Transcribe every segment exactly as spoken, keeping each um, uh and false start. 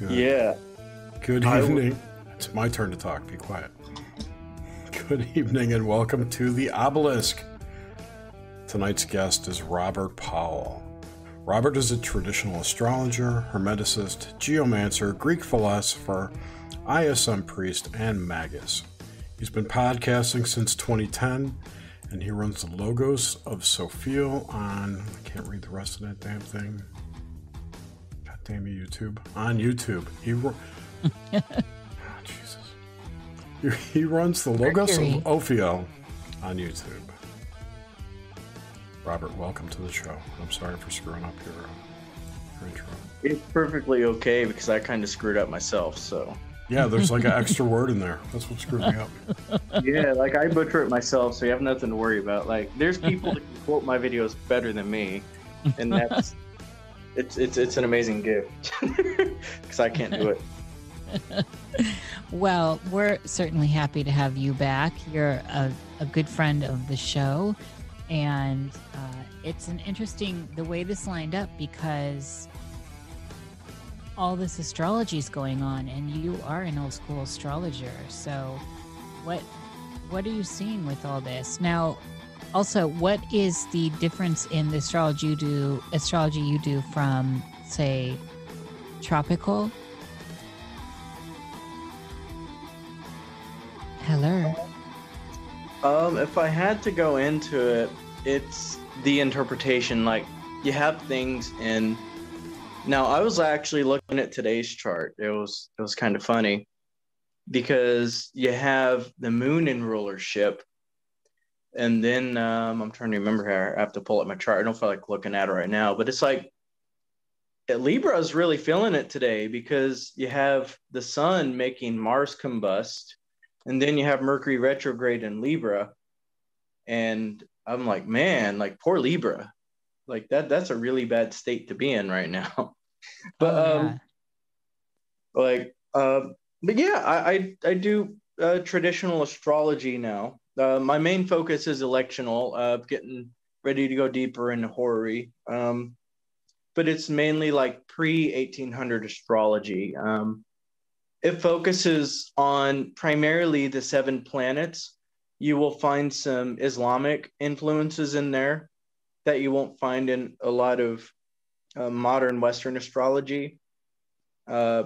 Good. Yeah. Good evening. It's my turn to talk. Be quiet. Good evening and welcome to The Obelisk. Tonight's guest is Robert Powell. Robert is a traditional astrologer, hermeticist, geomancer, Greek philosopher, I S M priest, and magus. He's been podcasting since twenty ten, and he runs the Logos of Sophia on... I can't read the rest of that damn thing. God damn you, YouTube. On YouTube. He... Oh, Jesus. He runs the Logos of Ophio on YouTube. Robert, welcome to the show. I'm sorry for screwing up your, uh, your intro. It's perfectly okay because I kind of screwed up myself, so. Yeah, there's like an extra word in there. That's what screwed me up. Yeah, like I butcher it myself, so you have nothing to worry about. Like, there's people that can quote my videos better than me, and that's it's it's it's an amazing gift because I can't do it. Well, we're certainly happy to have you back. You're a, a good friend of the show. And uh, it's an interesting, the way this lined up, because all this astrology is going on and you are an old school astrologer. So what what are you seeing with all this? Now, also, what is the difference in the astrology you do, astrology you do from, say, tropical? Hello. Um, if I had to go into it, it's the interpretation. Like, you have things in. Now, I was actually looking at today's chart. It was it was kind of funny because you have the moon in rulership, and then um, I'm trying to remember how I have to pull up my chart. I don't feel like looking at it right now, but it's like Libra is really feeling it today because you have the sun making Mars combust. And then you have Mercury retrograde in Libra. And I'm like, man, like poor Libra. Like that, that's a really bad state to be in right now. But oh, yeah. um, like, uh, but yeah, I, I, I do uh, traditional astrology now. Uh, my main focus is electional, uh, getting ready to go deeper into horary. Um, but it's mainly like pre eighteen hundred astrology. Um, It focuses on primarily the seven planets. You will find some Islamic influences in there that you won't find in a lot of uh, modern Western astrology. Uh,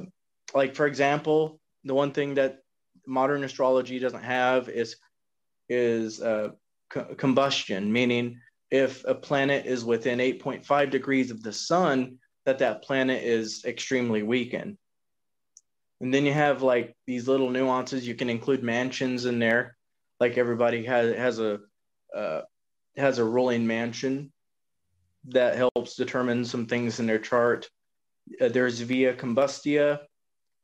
like, for example, the one thing that modern astrology doesn't have is, is uh, co- combustion, meaning if a planet is within eight point five degrees of the sun, that that planet is extremely weakened. And then you have like these little nuances. You can include mansions in there. Like everybody has has a uh, has a ruling mansion that helps determine some things in their chart. Uh, there's via combustia,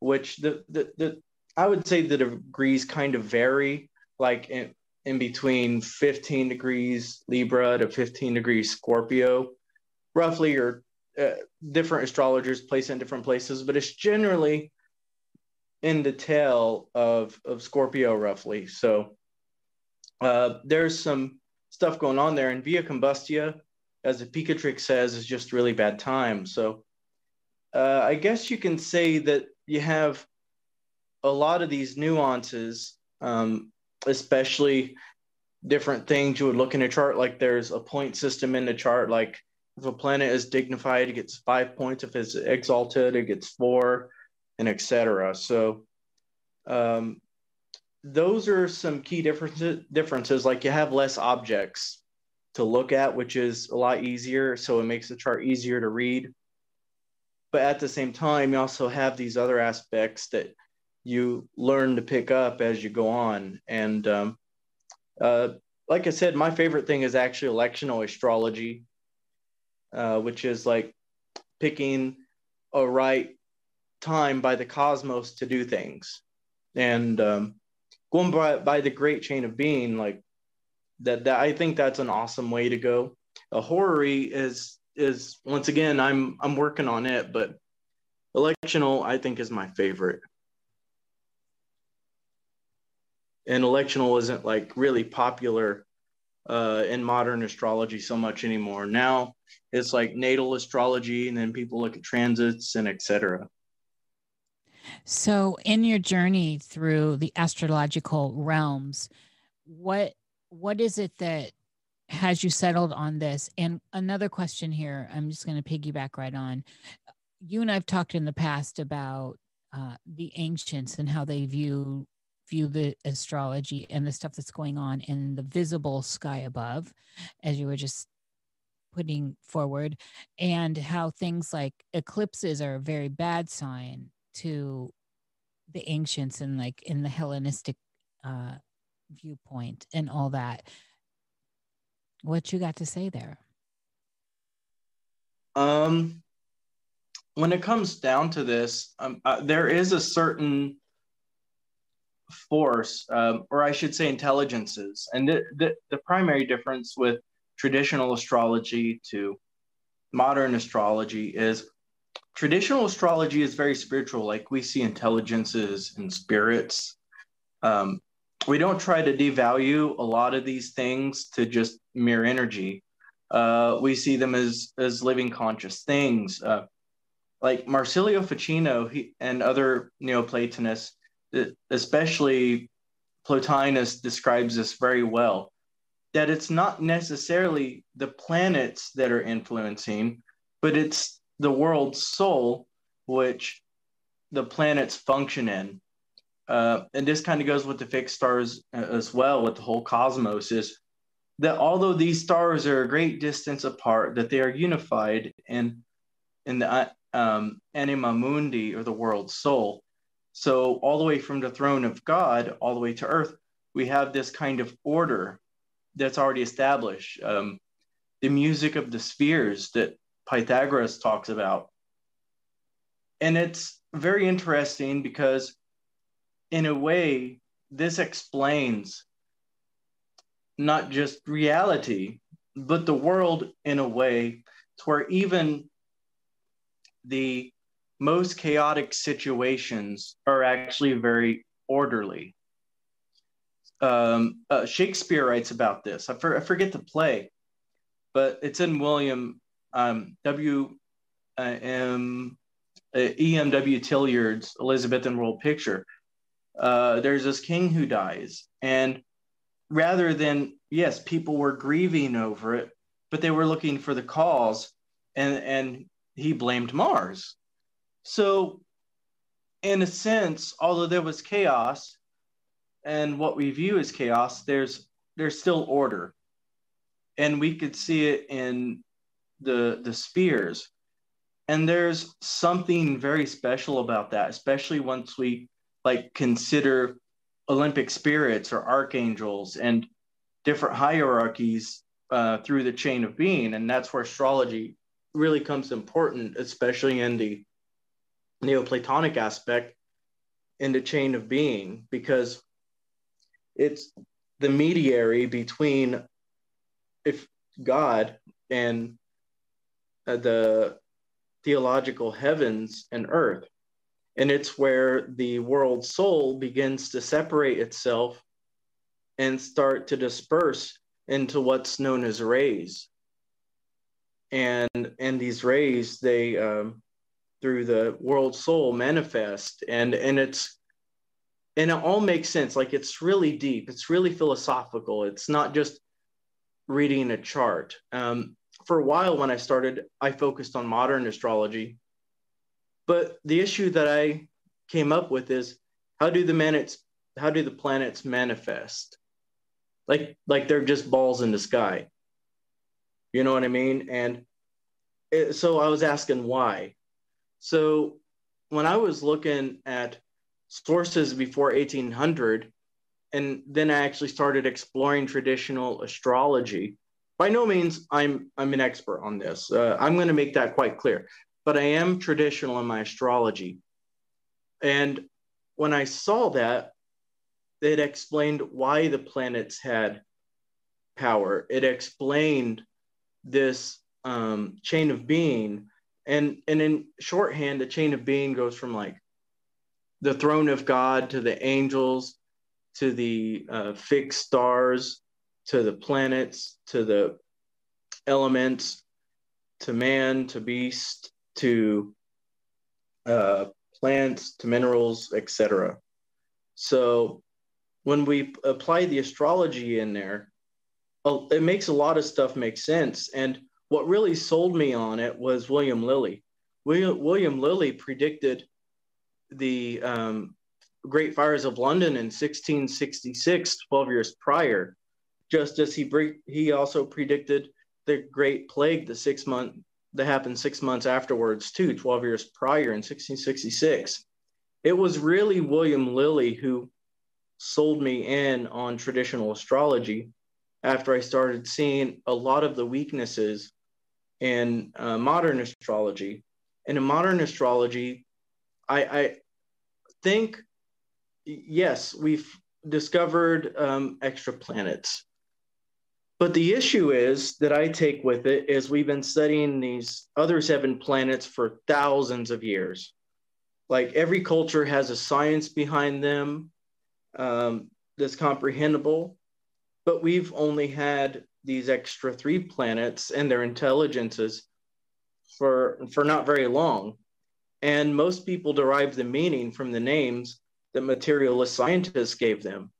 which the, the the I would say the degrees kind of vary, like in, in between fifteen degrees Libra to fifteen degrees Scorpio, roughly. Or uh, different astrologers place in different places, but it's generally in the tail of, of Scorpio roughly. So uh, there's some stuff going on there. And via combustia, as the Picatrix says, is just really bad time. So uh, I guess you can say that you have a lot of these nuances, um, especially different things you would look in a chart. Like there's a point system in the chart. Like if a planet is dignified, it gets five points. If it's exalted, it gets four. And et cetera. So um, those are some key differences, differences. Like you have less objects to look at, which is a lot easier. So it makes the chart easier to read. But at the same time, you also have these other aspects that you learn to pick up as you go on. And um, uh, like I said, my favorite thing is actually electional astrology, uh, which is like picking a right time by the cosmos to do things, and um going by, by the great chain of being. Like that, that I think that's an awesome way to go. A horary is is once again, i'm i'm working on it, but electional I think is my favorite. And electional isn't like really popular uh in modern astrology so much anymore. Now it's like natal astrology, and then people look at transits and etc. So in your journey through the astrological realms, what what is it that has you settled on this? And another question here, I'm just going to piggyback right on. You and I've talked in the past about uh, the ancients and how they view view the astrology and the stuff that's going on in the visible sky above, as you were just putting forward, and how things like eclipses are a very bad sign to the ancients and like in the Hellenistic uh, viewpoint and all that. What you got to say there? Um, when it comes down to this, um, uh, there is a certain force, um, or I should say intelligences. And the, the, the primary difference with traditional astrology to modern astrology is traditional astrology is very spiritual. Like, we see intelligences and spirits. Um, we don't try to devalue a lot of these things to just mere energy. Uh, we see them as, as living conscious things. Uh, like Marsilio Ficino he, and other Neoplatonists, especially Plotinus, describes this very well, that it's not necessarily the planets that are influencing, but it's the world's soul, which the planets function in. Uh, and this kind of goes with the fixed stars as well, with the whole cosmos, is that although these stars are a great distance apart, that they are unified in, in the um, anima mundi, or the world's soul. So all the way from the throne of God, all the way to earth, we have this kind of order that's already established. Um, the music of the spheres that Pythagoras talks about. And it's very interesting because in a way, this explains not just reality, but the world in a way to where even the most chaotic situations are actually very orderly. Um, uh, Shakespeare writes about this. I, for, I forget the play, but it's in William um, W. Uh, M. Uh, E. M. W. Tilliard's Elizabethan World Picture. Uh, there's this king who dies, and rather than yes, people were grieving over it, but they were looking for the cause, and and he blamed Mars. So, in a sense, although there was chaos, and what we view as chaos, there's there's still order, and we could see it in the the spheres, and there's something very special about that, especially once we like consider Olympic spirits or archangels and different hierarchies uh, through the chain of being, and that's where astrology really comes important, especially in the Neoplatonic aspect, in the chain of being, because it's the mediary between if God and uh, the theological heavens and earth. And it's where the world soul begins to separate itself and start to disperse into what's known as rays. And, and these rays, they, um, through the world soul manifest, and and it's and it all makes sense. Like, it's really deep, it's really philosophical, it's not just reading a chart. Um, for a while when I started, I focused on modern astrology, but the issue that I came up with is how do the planets how do the planets manifest? Like like they're just balls in the sky. You know what I mean? And it, so I was asking why. So when I was looking at sources before eighteen hundred, and then I actually started exploring traditional astrology, by no means I'm, I'm an expert on this. Uh, I'm going to make that quite clear, but I am traditional in my astrology. And when I saw that, it explained why the planets had power. It explained this um, chain of being. And, and in shorthand, the chain of being goes from like the throne of God to the angels, to the uh, fixed stars, to the planets, to the elements, to man, to beast, to uh, plants to minerals, et cetera. So when we apply the astrology in there, it makes a lot of stuff make sense. And what really sold me on it was William Lilly. William, William Lilly predicted the um, Great Fires of London in sixteen sixty-six, twelve years prior, just as he he also predicted the Great Plague, the six month that happened six months afterwards too, twelve years prior in sixteen sixty-six. It was really William Lilly who sold me in on traditional astrology after I started seeing a lot of the weaknesses in uh, modern astrology. And in modern astrology, I, I think, yes, we've discovered um, extra planets. But the issue is that I take with it is we've been studying these other seven planets for thousands of years. Like every culture has a science behind them um, that's comprehensible, but we've only had these extra three planets and their intelligences for, for not very long. And most people derive the meaning from the names that materialist scientists gave them.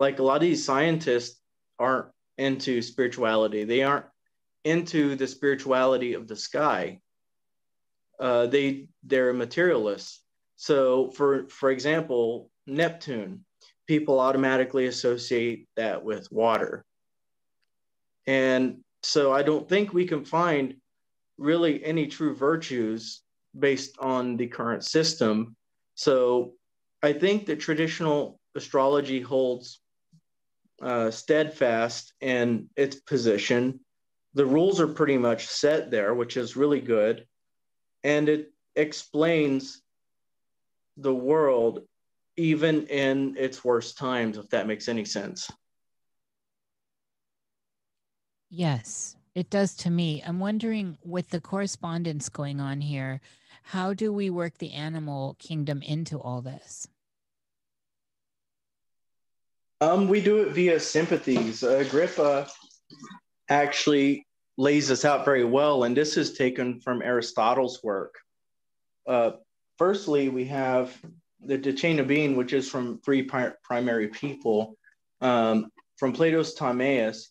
Like a lot of these scientists aren't into spirituality. They aren't into the spirituality of the sky. Uh, they, they're materialists. So for, for example, Neptune, people automatically associate that with water. And so I don't think we can find really any true virtues based on the current system. So I think that traditional astrology holds Uh, steadfast in its position. The rules are pretty much set there, which is really good. And it explains the world even in its worst times, if that makes any sense. Yes, it does to me. I'm wondering, with the correspondence going on here, how do we work the animal kingdom into all this? Um, we do it via sympathies. Uh, Agrippa actually lays this out very well, and this is taken from Aristotle's work. Uh, firstly, we have the, the chain of being, which is from three pri primary people, um, from Plato's Timaeus,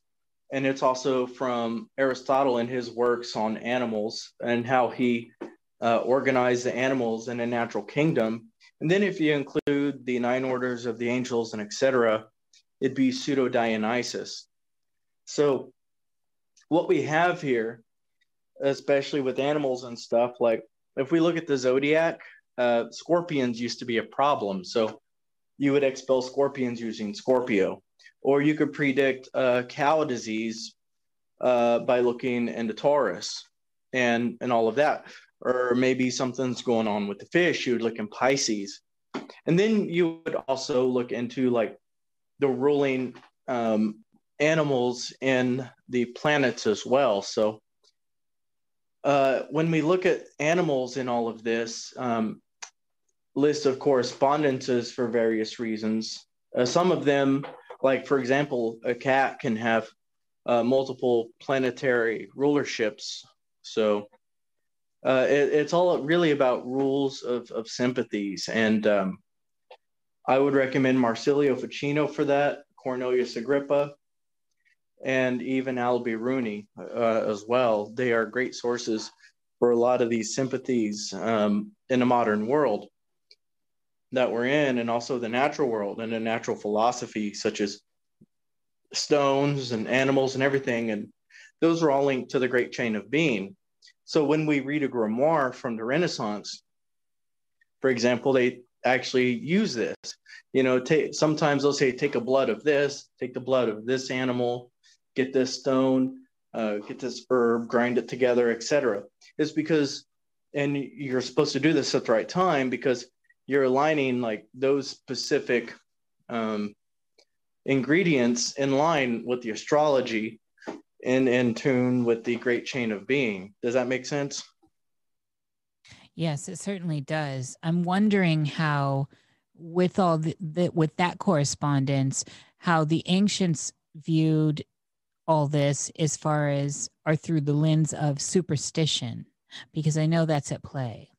and it's also from Aristotle in his works on animals and how he uh, organized the animals in a natural kingdom. And then if you include the nine orders of the angels and et cetera, it'd be Pseudo-Dionysius. So what we have here, especially with animals and stuff, like if we look at the zodiac, uh, scorpions used to be a problem. So you would expel scorpions using Scorpio, or you could predict uh, cow disease uh, by looking into Taurus and, and all of that. Or maybe something's going on with the fish, you would look in Pisces. And then you would also look into like the ruling um, animals in the planets as well. So uh, when we look at animals in all of this um, list of correspondences for various reasons, uh, some of them, like for example, a cat can have uh, multiple planetary rulerships. So Uh, it, it's all really about rules of, of sympathies. And um, I would recommend Marsilio Ficino for that, Cornelius Agrippa, and even Al-Biruni uh, as well. They are great sources for a lot of these sympathies um, in the modern world that we're in, and also the natural world and the natural philosophy, such as stones and animals and everything. And those are all linked to the great chain of being. So when we read a grimoire from the Renaissance, for example, they actually use this. You know, take, sometimes they'll say, take a blood of this, take the blood of this animal, get this stone, uh, get this herb, grind it together, et cetera. It's because, and you're supposed to do this at the right time because you're aligning like those specific um, ingredients in line with the astrology and in tune with the great chain of being. Does that make sense? Yes, it certainly does. I'm wondering how, with all the, the with that correspondence, how the ancients viewed all this as far as are through the lens of superstition, because I know that's at play.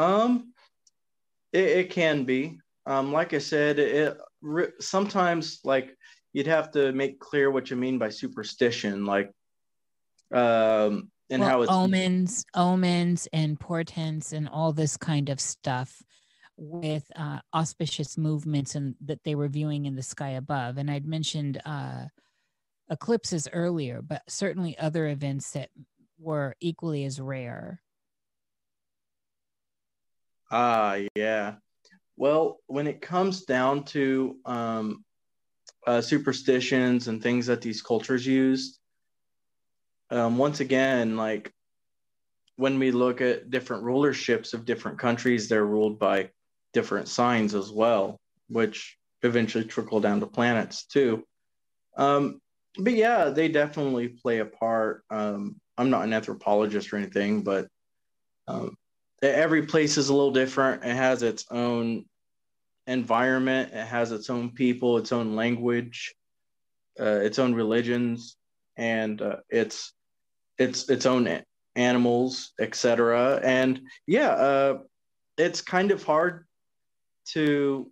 Um, it, it can be. Um, like I said, it sometimes like you'd have to make clear what you mean by superstition, like um, and well, how it's omens, omens, and portents, and all this kind of stuff with uh, auspicious movements and that they were viewing in the sky above. And I'd mentioned uh, eclipses earlier, but certainly other events that were equally as rare. Ah, uh, yeah. Well, when it comes down to um, uh, superstitions and things that these cultures used, um, once again, like when we look at different rulerships of different countries, they're ruled by different signs as well, which eventually trickle down to planets too. Um, but yeah, they definitely play a part. Um, I'm not an anthropologist or anything, but um, every place is a little different. It has its own environment. It has its own people, its own language, uh, its own religions, and uh, its its its own animals, et cetera. And yeah, uh, it's kind of hard to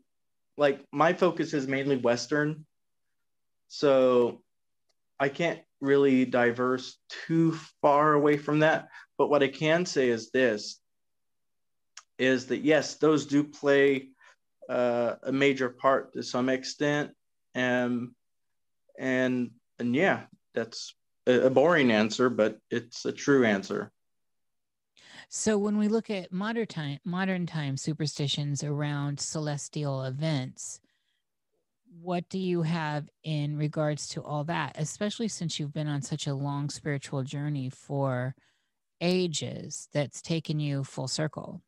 like. My focus is mainly Western, so I can't really diverse too far away from that. But what I can say is this. Is that yes, those do play uh, a major part to some extent, and and and yeah, that's a, a boring answer, but it's a true answer. So when we look at modern time, modern time superstitions around celestial events, what do you have in regards to all that? Especially since you've been on such a long spiritual journey for ages, that's taken you full circle.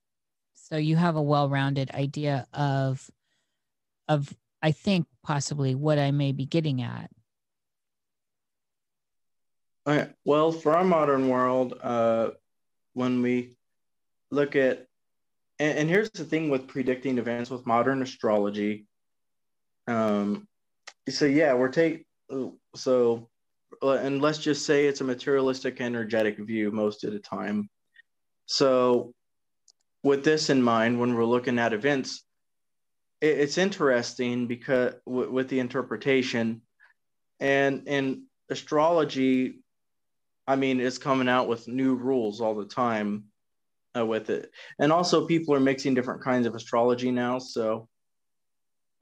So you have a well-rounded idea of, of I think, possibly what I may be getting at. Okay. Well, for our modern world, uh, when we look at, and, and here's the thing with predicting events with modern astrology. Um, so yeah, we're take so, and let's just say it's a materialistic, energetic view most of the time. So with this in mind, when we're looking at events, it, it's interesting because w with the interpretation and and astrology, I mean, it's coming out with new rules all the time uh, with it. And also people are mixing different kinds of astrology now. So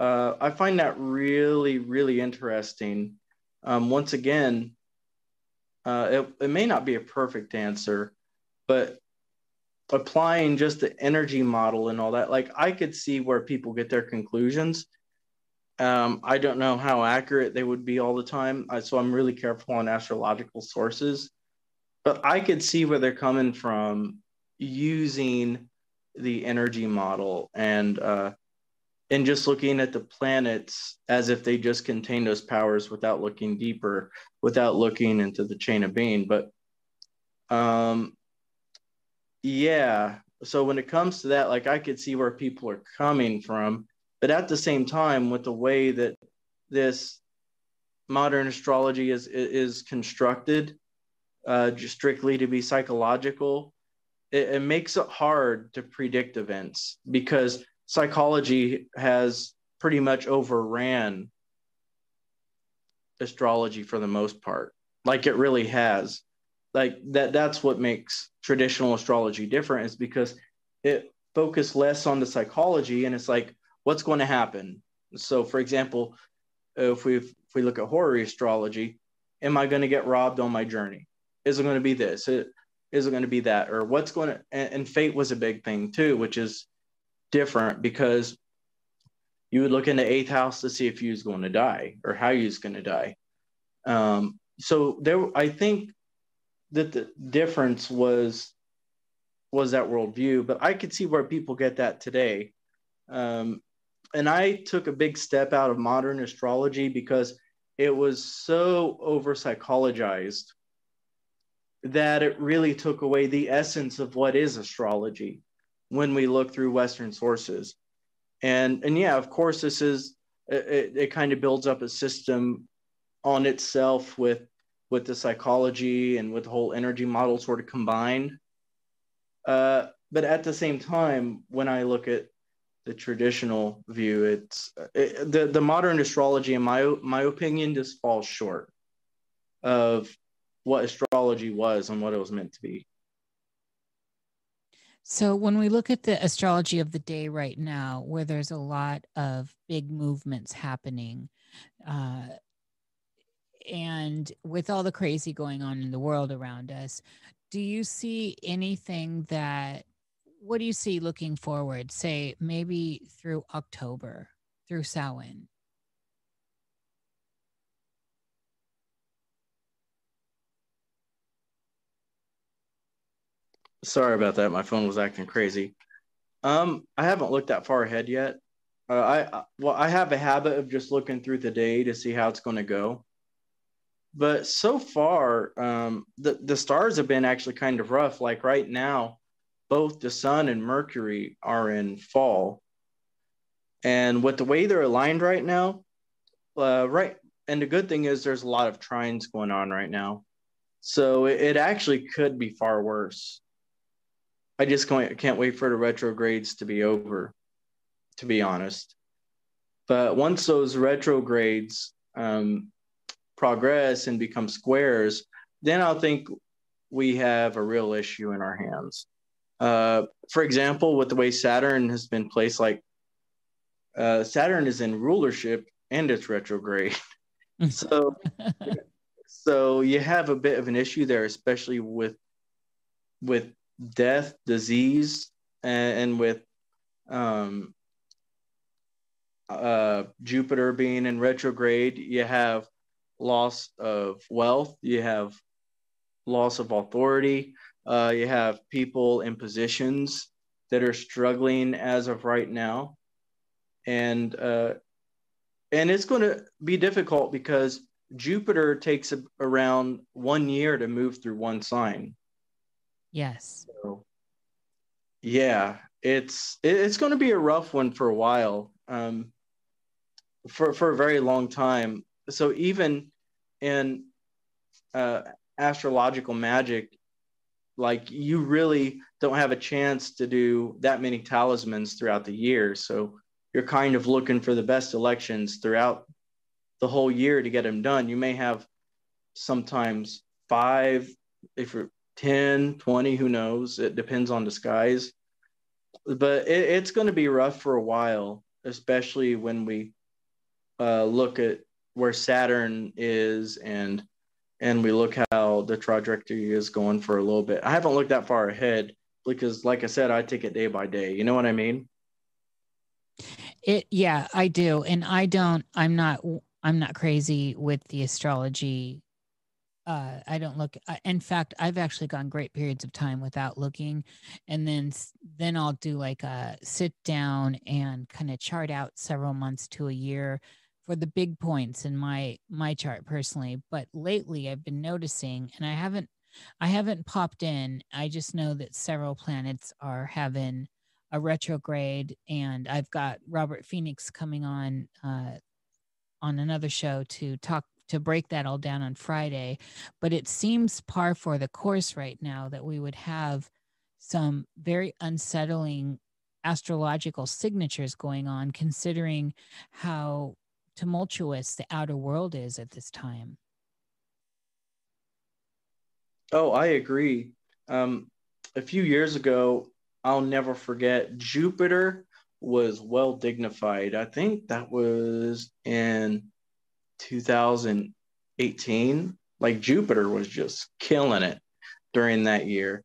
uh, I find that really, really interesting. Um, once again, uh, it, it may not be a perfect answer, but applying just the energy model and all that, like I could see where people get their conclusions. Um, I don't know how accurate they would be all the time. I, so I'm really careful on astrological sources, but I could see where they're coming from using the energy model and, uh, and just looking at the planets as if they just contain those powers without looking deeper, without looking into the chain of being. But, um, yeah, so when it comes to that, like I could see where people are coming from, but at the same time, with the way that this modern astrology is is constructed, uh, just strictly to be psychological, it, it makes it hard to predict events because psychology has pretty much overran astrology for the most part. Like it really has. Like that that's what makes traditional astrology different, is because it focused less on the psychology and it's like what's going to happen. So for example, if we if we look at horror astrology, am I going to get robbed on my journey? Is it going to be this? Is it going to be that? Or what's going to, and, and fate was a big thing too, which is different because you would look in the eighth house to see if you's going to die or how you's going to die. Um, so there, I think that the difference was was that worldview, but I could see where people get that today. Um, and I took a big step out of modern astrology because it was so over-psychologized that it really took away the essence of what is astrology when we look through Western sources. And, and yeah, of course, this is, it, it kind of builds up a system on itself with with the psychology and with the whole energy model sort of combined. Uh, but at the same time, when I look at the traditional view, it's it, the the modern astrology, in my my opinion, just falls short of what astrology was and what it was meant to be. So when we look at the astrology of the day right now, where there's a lot of big movements happening, uh, and with all the crazy going on in the world around us, do you see anything that, what do you see looking forward, say maybe through October, through Samhain? Sorry about that. My phone was acting crazy. Um, I haven't looked that far ahead yet. Uh, I well, I have a habit of just looking through the day to see how it's going to go. But so far, um, the, the stars have been actually kind of rough. Like right now, both the sun and Mercury are in fall. And with the way they're aligned right now, uh, right. And the good thing is there's a lot of trines going on right now. So it, it actually could be far worse. I just can't, can't wait for the retrogrades to be over, to be honest. But once those retrogrades um, progress and become squares, then I'll think we have a real issue in our hands. Uh, for example, with the way Saturn has been placed, like uh, Saturn is in rulership and it's retrograde. so, so you have a bit of an issue there, especially with with death, disease, and, and with um, uh, Jupiter being in retrograde, you have loss of wealth, you have loss of authority, uh, you have people in positions that are struggling as of right now. And uh, and it's going to be difficult because Jupiter takes a, around one year to move through one sign. Yes. So, yeah, it's it, it's going to be a rough one for a while, um, for for a very long time. So even in uh, astrological magic, like you really don't have a chance to do that many talismans throughout the year. So you're kind of looking for the best elections throughout the whole year to get them done. You may have sometimes five, if you're ten, twenty, who knows? It depends on the skies. But it, it's going to be rough for a while, especially when we uh, look at where Saturn is and and we look how the trajectory is going for a little bit. I haven't looked that far ahead because, like I said, I take it day by day. You know what I mean? It yeah, I do. And I don't, I'm not, I'm not crazy with the astrology. Uh, I don't look, I, in fact, I've actually gone great periods of time without looking. And then, then I'll do like a sit down and kind of chart out several months to a year for the big points in my, my chart personally. But lately I've been noticing, and I haven't, I haven't popped in. I just know that several planets are having a retrograde, and I've got Robert Phoenix coming on, uh, on another show to talk, to break that all down on Friday. But it seems par for the course right now that we would have some very unsettling astrological signatures going on, considering how tumultuous the outer world is at this time. Oh, I agree. Um, a few years ago, I'll never forget, Jupiter was well dignified. I think that was in two thousand eighteen, like Jupiter was just killing it during that year.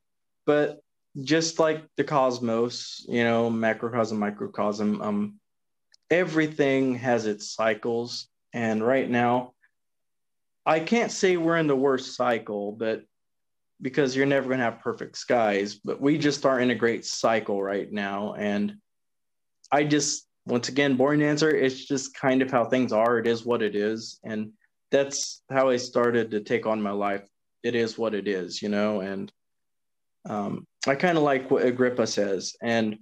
But just like the cosmos, you know, macrocosm, microcosm, um, everything has its cycles. And right now, I can't say we're in the worst cycle, but because you're never going to have perfect skies, but we just are in a great cycle right now. And I just, once again, boring answer. It's just kind of how things are. It is what it is. And that's how I started to take on my life. It is what it is, you know? And um, I kind of like what Agrippa says. And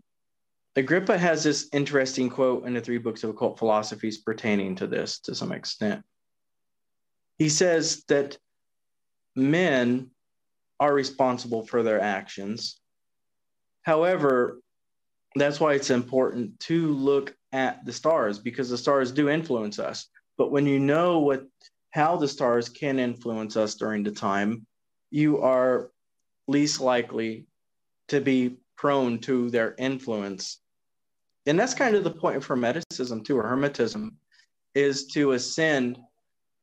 Agrippa has this interesting quote in the Three Books of Occult Philosophies pertaining to this to some extent. He says that men are responsible for their actions, However, that's why it's important to look at the stars, because the stars do influence us. But when you know what how the stars can influence us during the time, you are least likely to be prone to their influence. And that's kind of the point of Hermeticism too, or Hermetism, is to ascend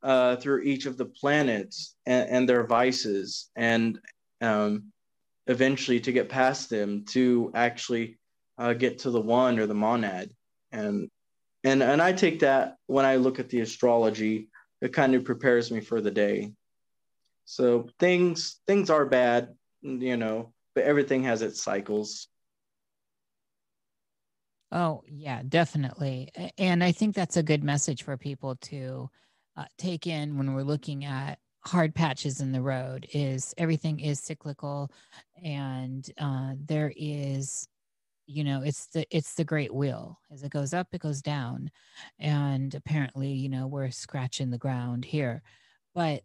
uh, through each of the planets and, and their vices, and um, eventually to get past them to actually uh, get to the one or the monad. And, and, and I take that when I look at the astrology, it kind of prepares me for the day. So things, things are bad, you know, but everything has its cycles. Oh, yeah, definitely. And I think that's a good message for people to uh, take in when we're looking at hard patches in the road, is everything is cyclical, and uh, there is, you know, it's the, it's the great wheel. As it goes up, it goes down. And apparently, you know, we're scratching the ground here. But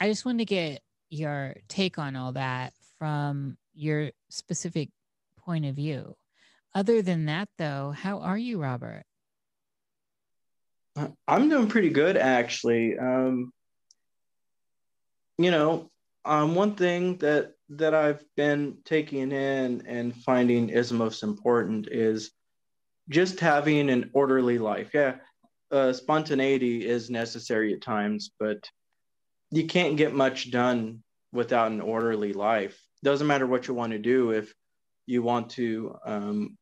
I just wanted to get your take on all that from your specific point of view. Other than that, though, how are you, Robert? I'm doing pretty good, actually. Um, you know, um, one thing that that I've been taking in and finding is most important is just having an orderly life. Yeah, uh, spontaneity is necessary at times, but you can't get much done without an orderly life. Doesn't matter what you want to do. If you want to, um,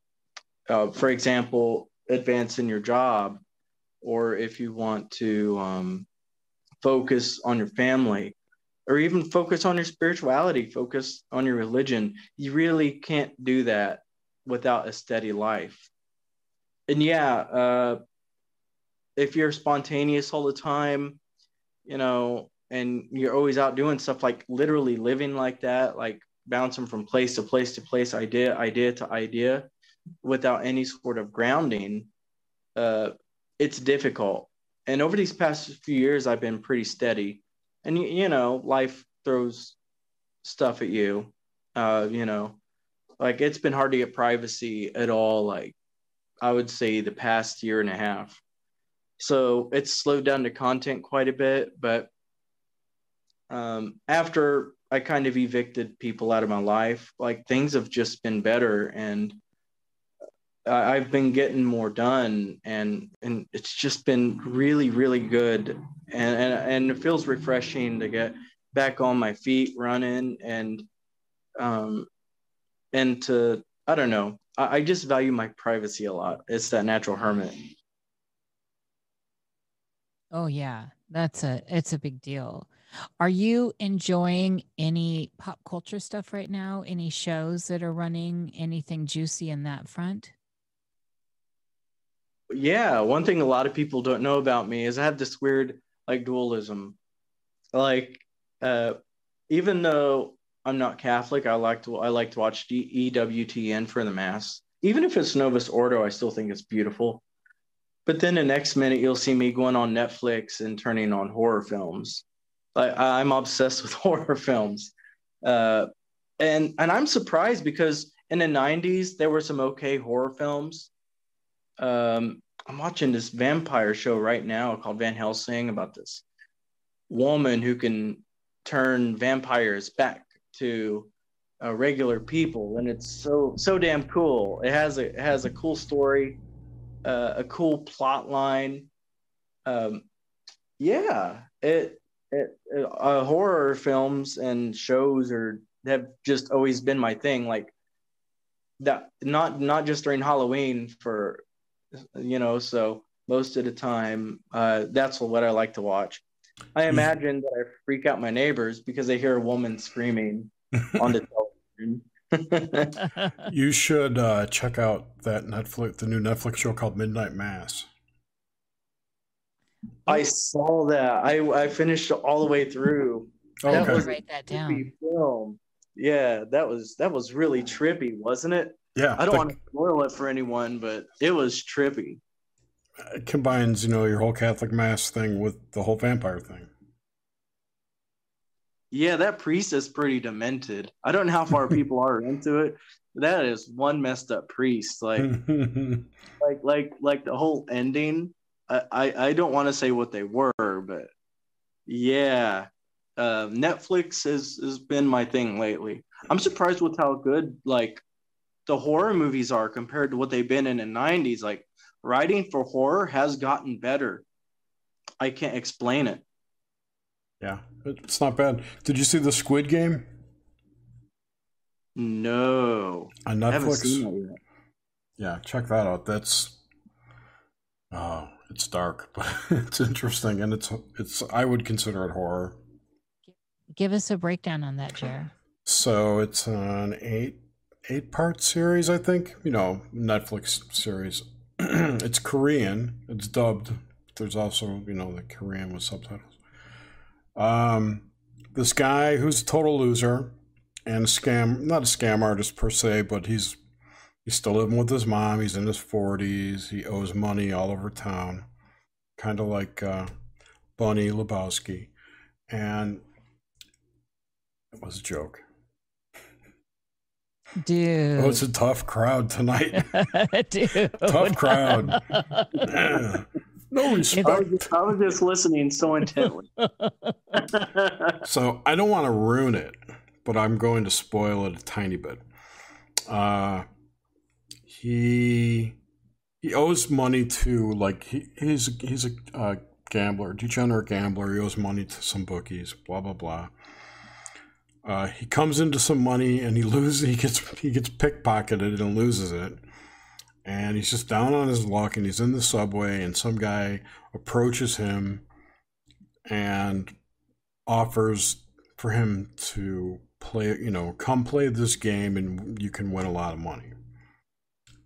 uh, for example, advance in your job, or if you want to um, focus on your family, or even focus on your spirituality, focus on your religion, you really can't do that without a steady life. And yeah, uh, if you're spontaneous all the time, you know, and you're always out doing stuff, like literally living like that, like bouncing from place to place to place, idea, idea to idea, without any sort of grounding, uh, it's difficult. And over these past few years, I've been pretty steady. And, you, you know, life throws stuff at you, uh, you know, like it's been hard to get privacy at all. Like I would say the past year and a half. So it's slowed down the content quite a bit, but um, after I kind of evicted people out of my life, like things have just been better, and I've been getting more done, and, and it's just been really, really good. And, and, and it feels refreshing to get back on my feet running, and, um, and to, I don't know, I, I just value my privacy a lot. It's that natural hermit. Oh yeah. That's a, it's a big deal. Are you enjoying any pop culture stuff right now? Any shows that are running? Anything juicy in that front? Yeah. One thing a lot of people don't know about me is I have this weird like dualism. Like, uh, even though I'm not Catholic, I like to, I like to watch E W T N for the mass. Even if it's Novus Ordo, I still think it's beautiful. But then the next minute you'll see me going on Netflix and turning on horror films. Like I'm obsessed with horror films. Uh, and, and I'm surprised, because in the nineties, there were some okay horror films. Um, I'm watching this vampire show right now called Van Helsing, about this woman who can turn vampires back to uh, regular people. And it's so, so damn cool. It has a, it has a cool story, uh, a cool plot line. Um, yeah, it, it, it uh, horror films and shows are, have just always been my thing. Like that, not, not just during Halloween, for, you know, so most of the time, uh, that's what I like to watch. I imagine that I freak out my neighbors because they hear a woman screaming on the television. You should uh, check out that Netflix, the new Netflix show called Midnight Mass. I saw that. I, I finished all the way through. Oh, okay. That was write that down. Film. Yeah, that was that was really trippy, wasn't it? Yeah, I don't the, want to spoil it for anyone, but it was trippy. It combines, you know, your whole Catholic Mass thing with the whole vampire thing. Yeah, that priest is pretty demented. I don't know how far people are into it. But that is one messed up priest. Like, like, like, like the whole ending. I, I, I don't want to say what they were, but yeah, uh, Netflix has has been my thing lately. I'm surprised with how good like the horror movies are compared to what they've been in the nineties. Like, writing for horror has gotten better. I can't explain it. Yeah, it's not bad. Did you see the Squid Game? No. On Netflix? I haven't seen it yet. Yeah, check that out. That's uh, it's dark, but it's interesting, and it's it's I would consider it horror. Give us a breakdown on that, Jer. So it's an eight eight part series, I think. You know, Netflix series. It's Korean. It's dubbed. There's also, you know, the Korean with subtitles. Um, this guy who's a total loser and a scam, not a scam artist per se, but he's, he's still living with his mom. He's in his forties. He owes money all over town, kind of like, uh, Bunny Lebowski. And it was a joke. Dude. Oh, it's a tough crowd tonight. Dude. Tough crowd. No respect. I was, just, I was just listening so intently. So I don't want to ruin it, but I'm going to spoil it a tiny bit. Uh, he he owes money to, like, he, he's, he's a uh, gambler, degenerate gambler. He owes money to some bookies, blah, blah, blah. Uh, he comes into some money and he loses. He gets he gets pickpocketed and loses it. And he's just down on his luck, and he's in the subway, and some guy approaches him and offers for him to play, you know, come play this game, and you can win a lot of money.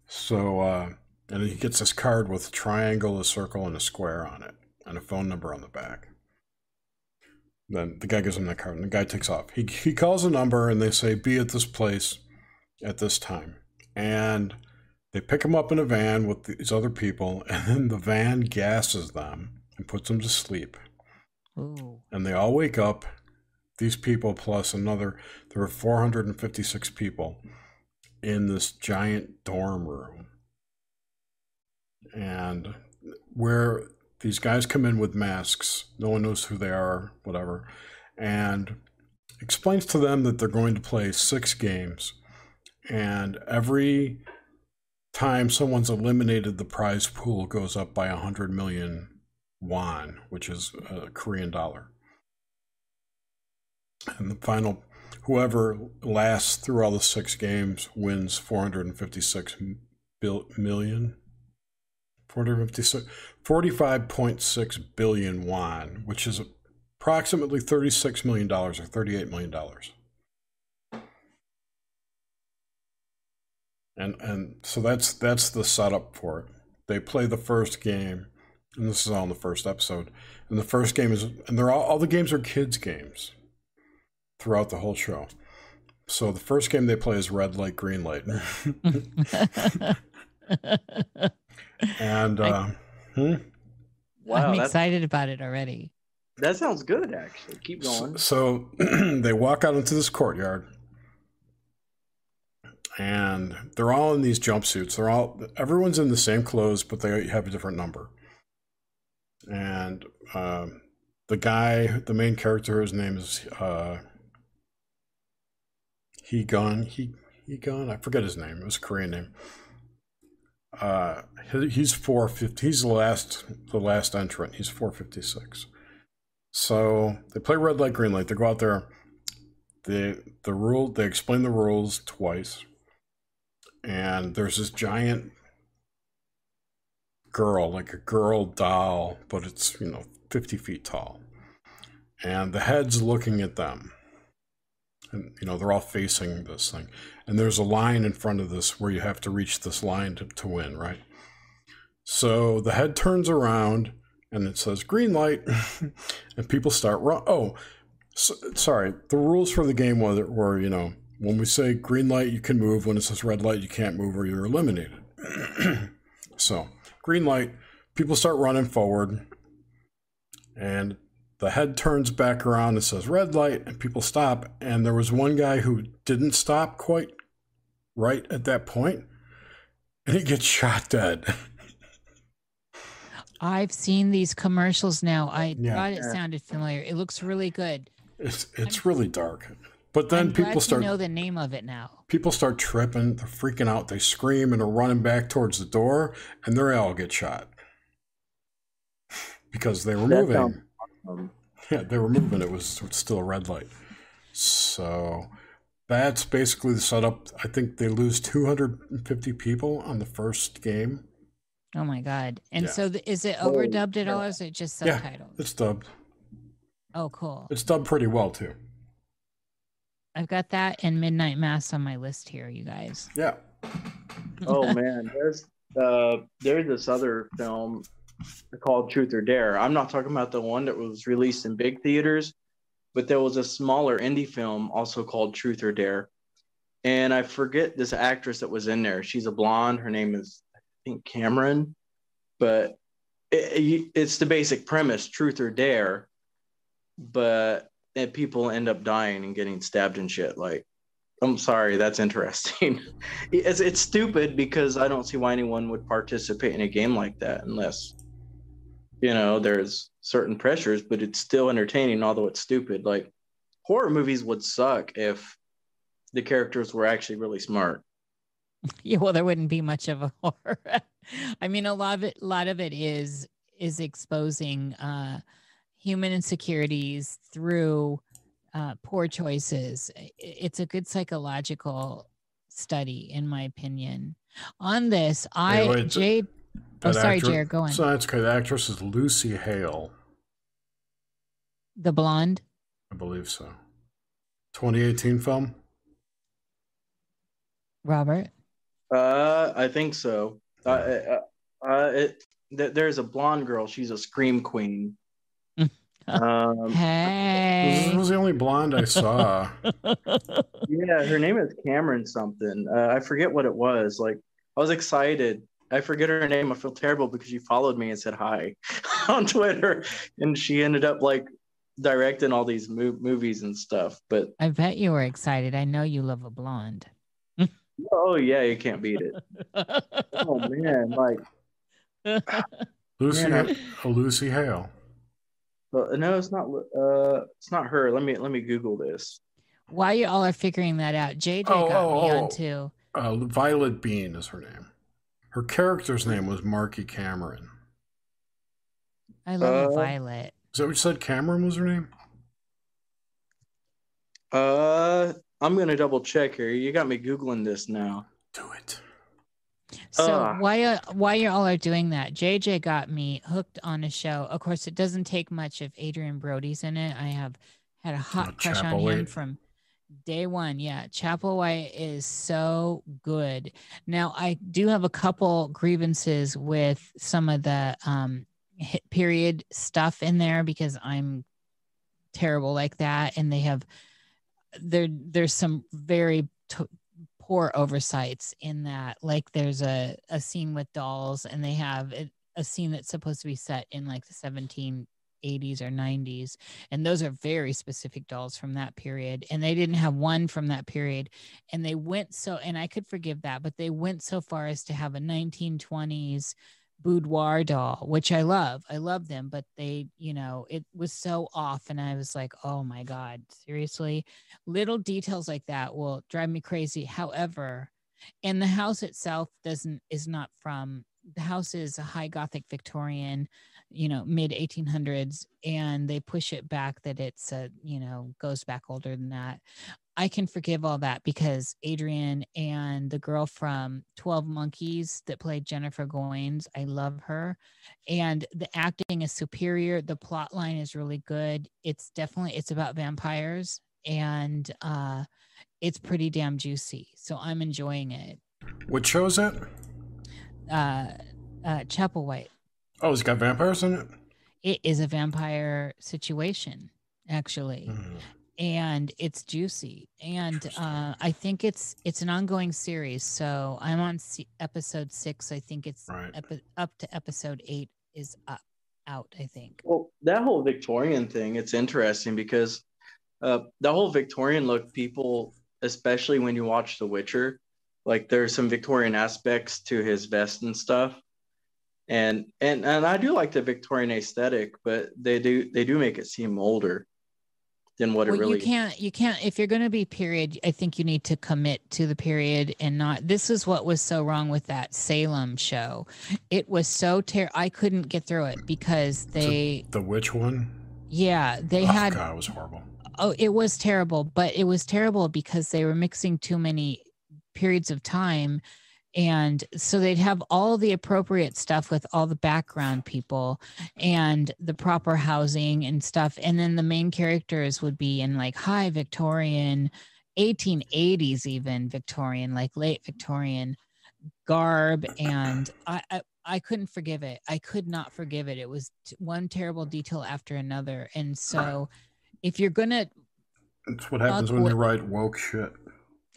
So, uh, and he gets this card with a triangle, a circle, and a square on it, and a phone number on the back. Then the guy gives him that card, and the guy takes off. He, he calls a number, and they say, be at this place at this time. And they pick him up in a van with these other people, and then the van gasses them and puts them to sleep. Ooh. And they all wake up, these people plus another, there were four hundred fifty-six people in this giant dorm room. And where these guys come in with masks, no one knows who they are, whatever, and explains to them that they're going to play six games, and every time someone's eliminated, the prize pool goes up by one hundred million won, which is a Korean dollar. And the final, whoever lasts through all the six games wins four hundred fifty-six million, forty-five point six billion won, which is approximately thirty-six million dollars or thirty-eight million dollars. And and so that's that's the setup for it. They play the first game, and this is all in the first episode. And the first game is, and they're all, all the games are kids' games throughout the whole show. So the first game they play is red light, green light. and I, uh, hmm? wow, I'm excited about it already. That sounds good, actually. Keep going. So, so they walk out into this courtyard. And they're all in these jumpsuits. They're all, everyone's in the same clothes, but they have a different number. And um, the guy, the main character, his name is uh, He Gun. He He Gun. I forget his name. It was a Korean name. Uh, he's four fifty. He's the last, the last entrant. He's four fifty six. So they play red light, green light. They go out there. The the rule. They explain the rules twice. And there's this giant girl, like a girl doll, but it's, you know, fifty feet tall. And the head's looking at them. And, you know, they're all facing this thing. And there's a line in front of this where you have to reach this line to, to win, right? So the head turns around and it says green light. And people start run. Oh, so, sorry. The rules for the game were, were you know, when we say green light, you can move. When it says red light, you can't move or you're eliminated. So, green light, people start running forward. And The head turns back around and says red light, and people stop. And there was one guy who didn't stop quite right at that point, and he gets shot dead. I've seen these commercials now. I yeah. thought it sounded familiar. It looks really good. It's it's I'm, really dark. But then I'm people glad start to know the name of it now. People start tripping, they're freaking out, they scream and are running back towards the door, and they all get shot because they were that moving. Awesome. Yeah, they were moving. It was still a red light. So that's basically the setup. I think they lose two hundred fifty people on the first game. Oh my God. And yeah. so th- is it overdubbed at all, or is it just subtitled? Yeah, it's dubbed. Oh, cool. It's dubbed pretty well, too. I've got that and Midnight Mass on my list here, you guys. Yeah. Oh, man. There's uh, there's this other film called Truth or Dare. I'm not talking about the one that was released in big theaters, but there was a smaller indie film also called Truth or Dare. And I forget this actress that was in there. She's a blonde. Her name is... Cameron, but it, it, it's the basic premise, truth or dare, but and people end up dying and getting stabbed and shit. Like, I'm sorry, that's interesting. it's, it's stupid because I don't see why anyone would participate in a game like that unless, you know, there's certain pressures, but it's still entertaining, although it's stupid. Like, horror movies would suck if the characters were actually really smart. Yeah, well, there wouldn't be much of a horror. I mean, a lot of it, a lot of it is is exposing uh, human insecurities through uh, poor choices. It's a good psychological study, in my opinion. On this, I anyway, Jade. Oh, sorry, actress, Jared. Go on. So that's okay. The actress is Lucy Hale, the blonde. I believe so. twenty eighteen film. Robert. Uh, I think so. Uh, uh, uh, it, th- there's a blonde girl. She's a scream queen. Um, hey, this was the only blonde I saw. Yeah, her name is Cameron something. Uh, I forget what it was. Like, I was excited. I forget her name. I feel terrible because she followed me and said hi on Twitter, and she ended up like directing all these mo- movies and stuff. But I bet you were excited. I know you love a blonde. Oh yeah, you can't beat it. Oh man, like Lucy, man, I, Lucy Hale. No, it's not. Uh, it's not her. Let me let me Google this. While you all are figuring that out, J J oh, got oh, me oh. on too. Uh, Violet Bean is her name. Her character's name was Marky Cameron. I love uh, Violet. Is that what you said? Cameron was her name. Uh. I'm going to double check here. You got me Googling this now. Do it. So uh. while, while you all are doing that, J J got me hooked on a show. Of course, it doesn't take much if Adrian Brody's in it. I have had a hot oh, crush Chapel on White. him from day one. Yeah, Chapel White is so good. Now, I do have a couple grievances with some of the um, hit period stuff in there because I'm terrible like that, and they have... There, there's some very t- poor oversights in that. Like there's a, a scene with dolls, and they have a, a scene that's supposed to be set in like the seventeen eighties or nineties, and those are very specific dolls from that period. And they didn't have one from that period, and they went so. And I could forgive that, but they went so far as to have a nineteen twenties boudoir doll, which I love. I love them, but they, you know, it was so off, and I was like, oh my God, seriously? Little details like that will drive me crazy. However, and the house itself doesn't, is not from, the house is a high Gothic Victorian, you know, mid eighteen hundreds, and they push it back that it's a, you know, goes back older than that. I can forgive all that because Adrian and the girl from twelve Monkeys that played Jennifer Goines, I love her. And the acting is superior. The plot line is really good. It's definitely, it's about vampires, and uh, it's pretty damn juicy. So I'm enjoying it. What show is that? Uh, uh, Chapel White. Oh, it's got vampires in it? It is a vampire situation, actually. Mm-hmm. And it's juicy, and uh, I think it's it's an ongoing series. So I'm on c- episode six. I think it's right. epi- up to episode eight is up out, I think. Well, that whole Victorian thing, it's interesting because uh, the whole Victorian look, people, especially when you watch The Witcher, like there's some Victorian aspects to his vest and stuff. And and and I do like the Victorian aesthetic, but they do they do make it seem older than what well, it really is. You can't you can't if you're going to be period, I think you need to commit to the period and not. This is what was so wrong with that Salem show. It was so terrible. I couldn't get through it because they the, the witch one. Yeah, they oh, had. God, it was horrible. Oh, it was terrible, but it was terrible because they were mixing too many periods of time. And so they'd have all the appropriate stuff with all the background people and the proper housing and stuff. And then the main characters would be in like high Victorian, eighteen eighties even Victorian, like late Victorian garb. And I, I, I couldn't forgive it. I could not forgive it. It was one terrible detail after another. And so if you're going to... That's what happens when you write woke shit.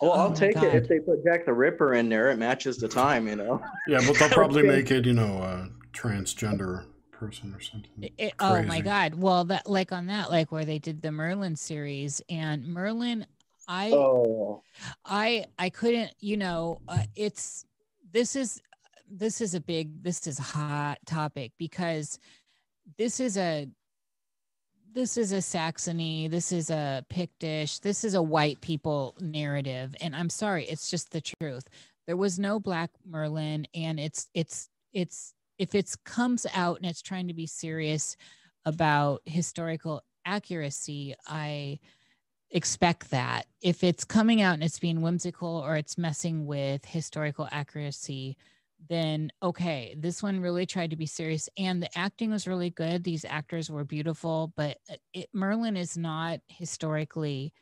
Well, I'll oh take God. it if they put Jack the Ripper in there. It matches the time, you know. Yeah, but they'll probably make it, you know, a transgender person or something. It, oh my God! Well, that like on that, like where they did the Merlin series and Merlin, I, oh. I, I couldn't, you know, uh, it's this is this is a big this is a hot topic because this is a. This is a Saxony, this is a Pictish, this is a white people narrative. And I'm sorry, it's just the truth. There was no Black Merlin, and it's, it's, it's, if it's comes out and it's trying to be serious about historical accuracy, I expect that. If it's coming out and it's being whimsical or it's messing with historical accuracy, then okay, this one really tried to be serious and the acting was really good. These actors were beautiful, but it, Merlin is not historically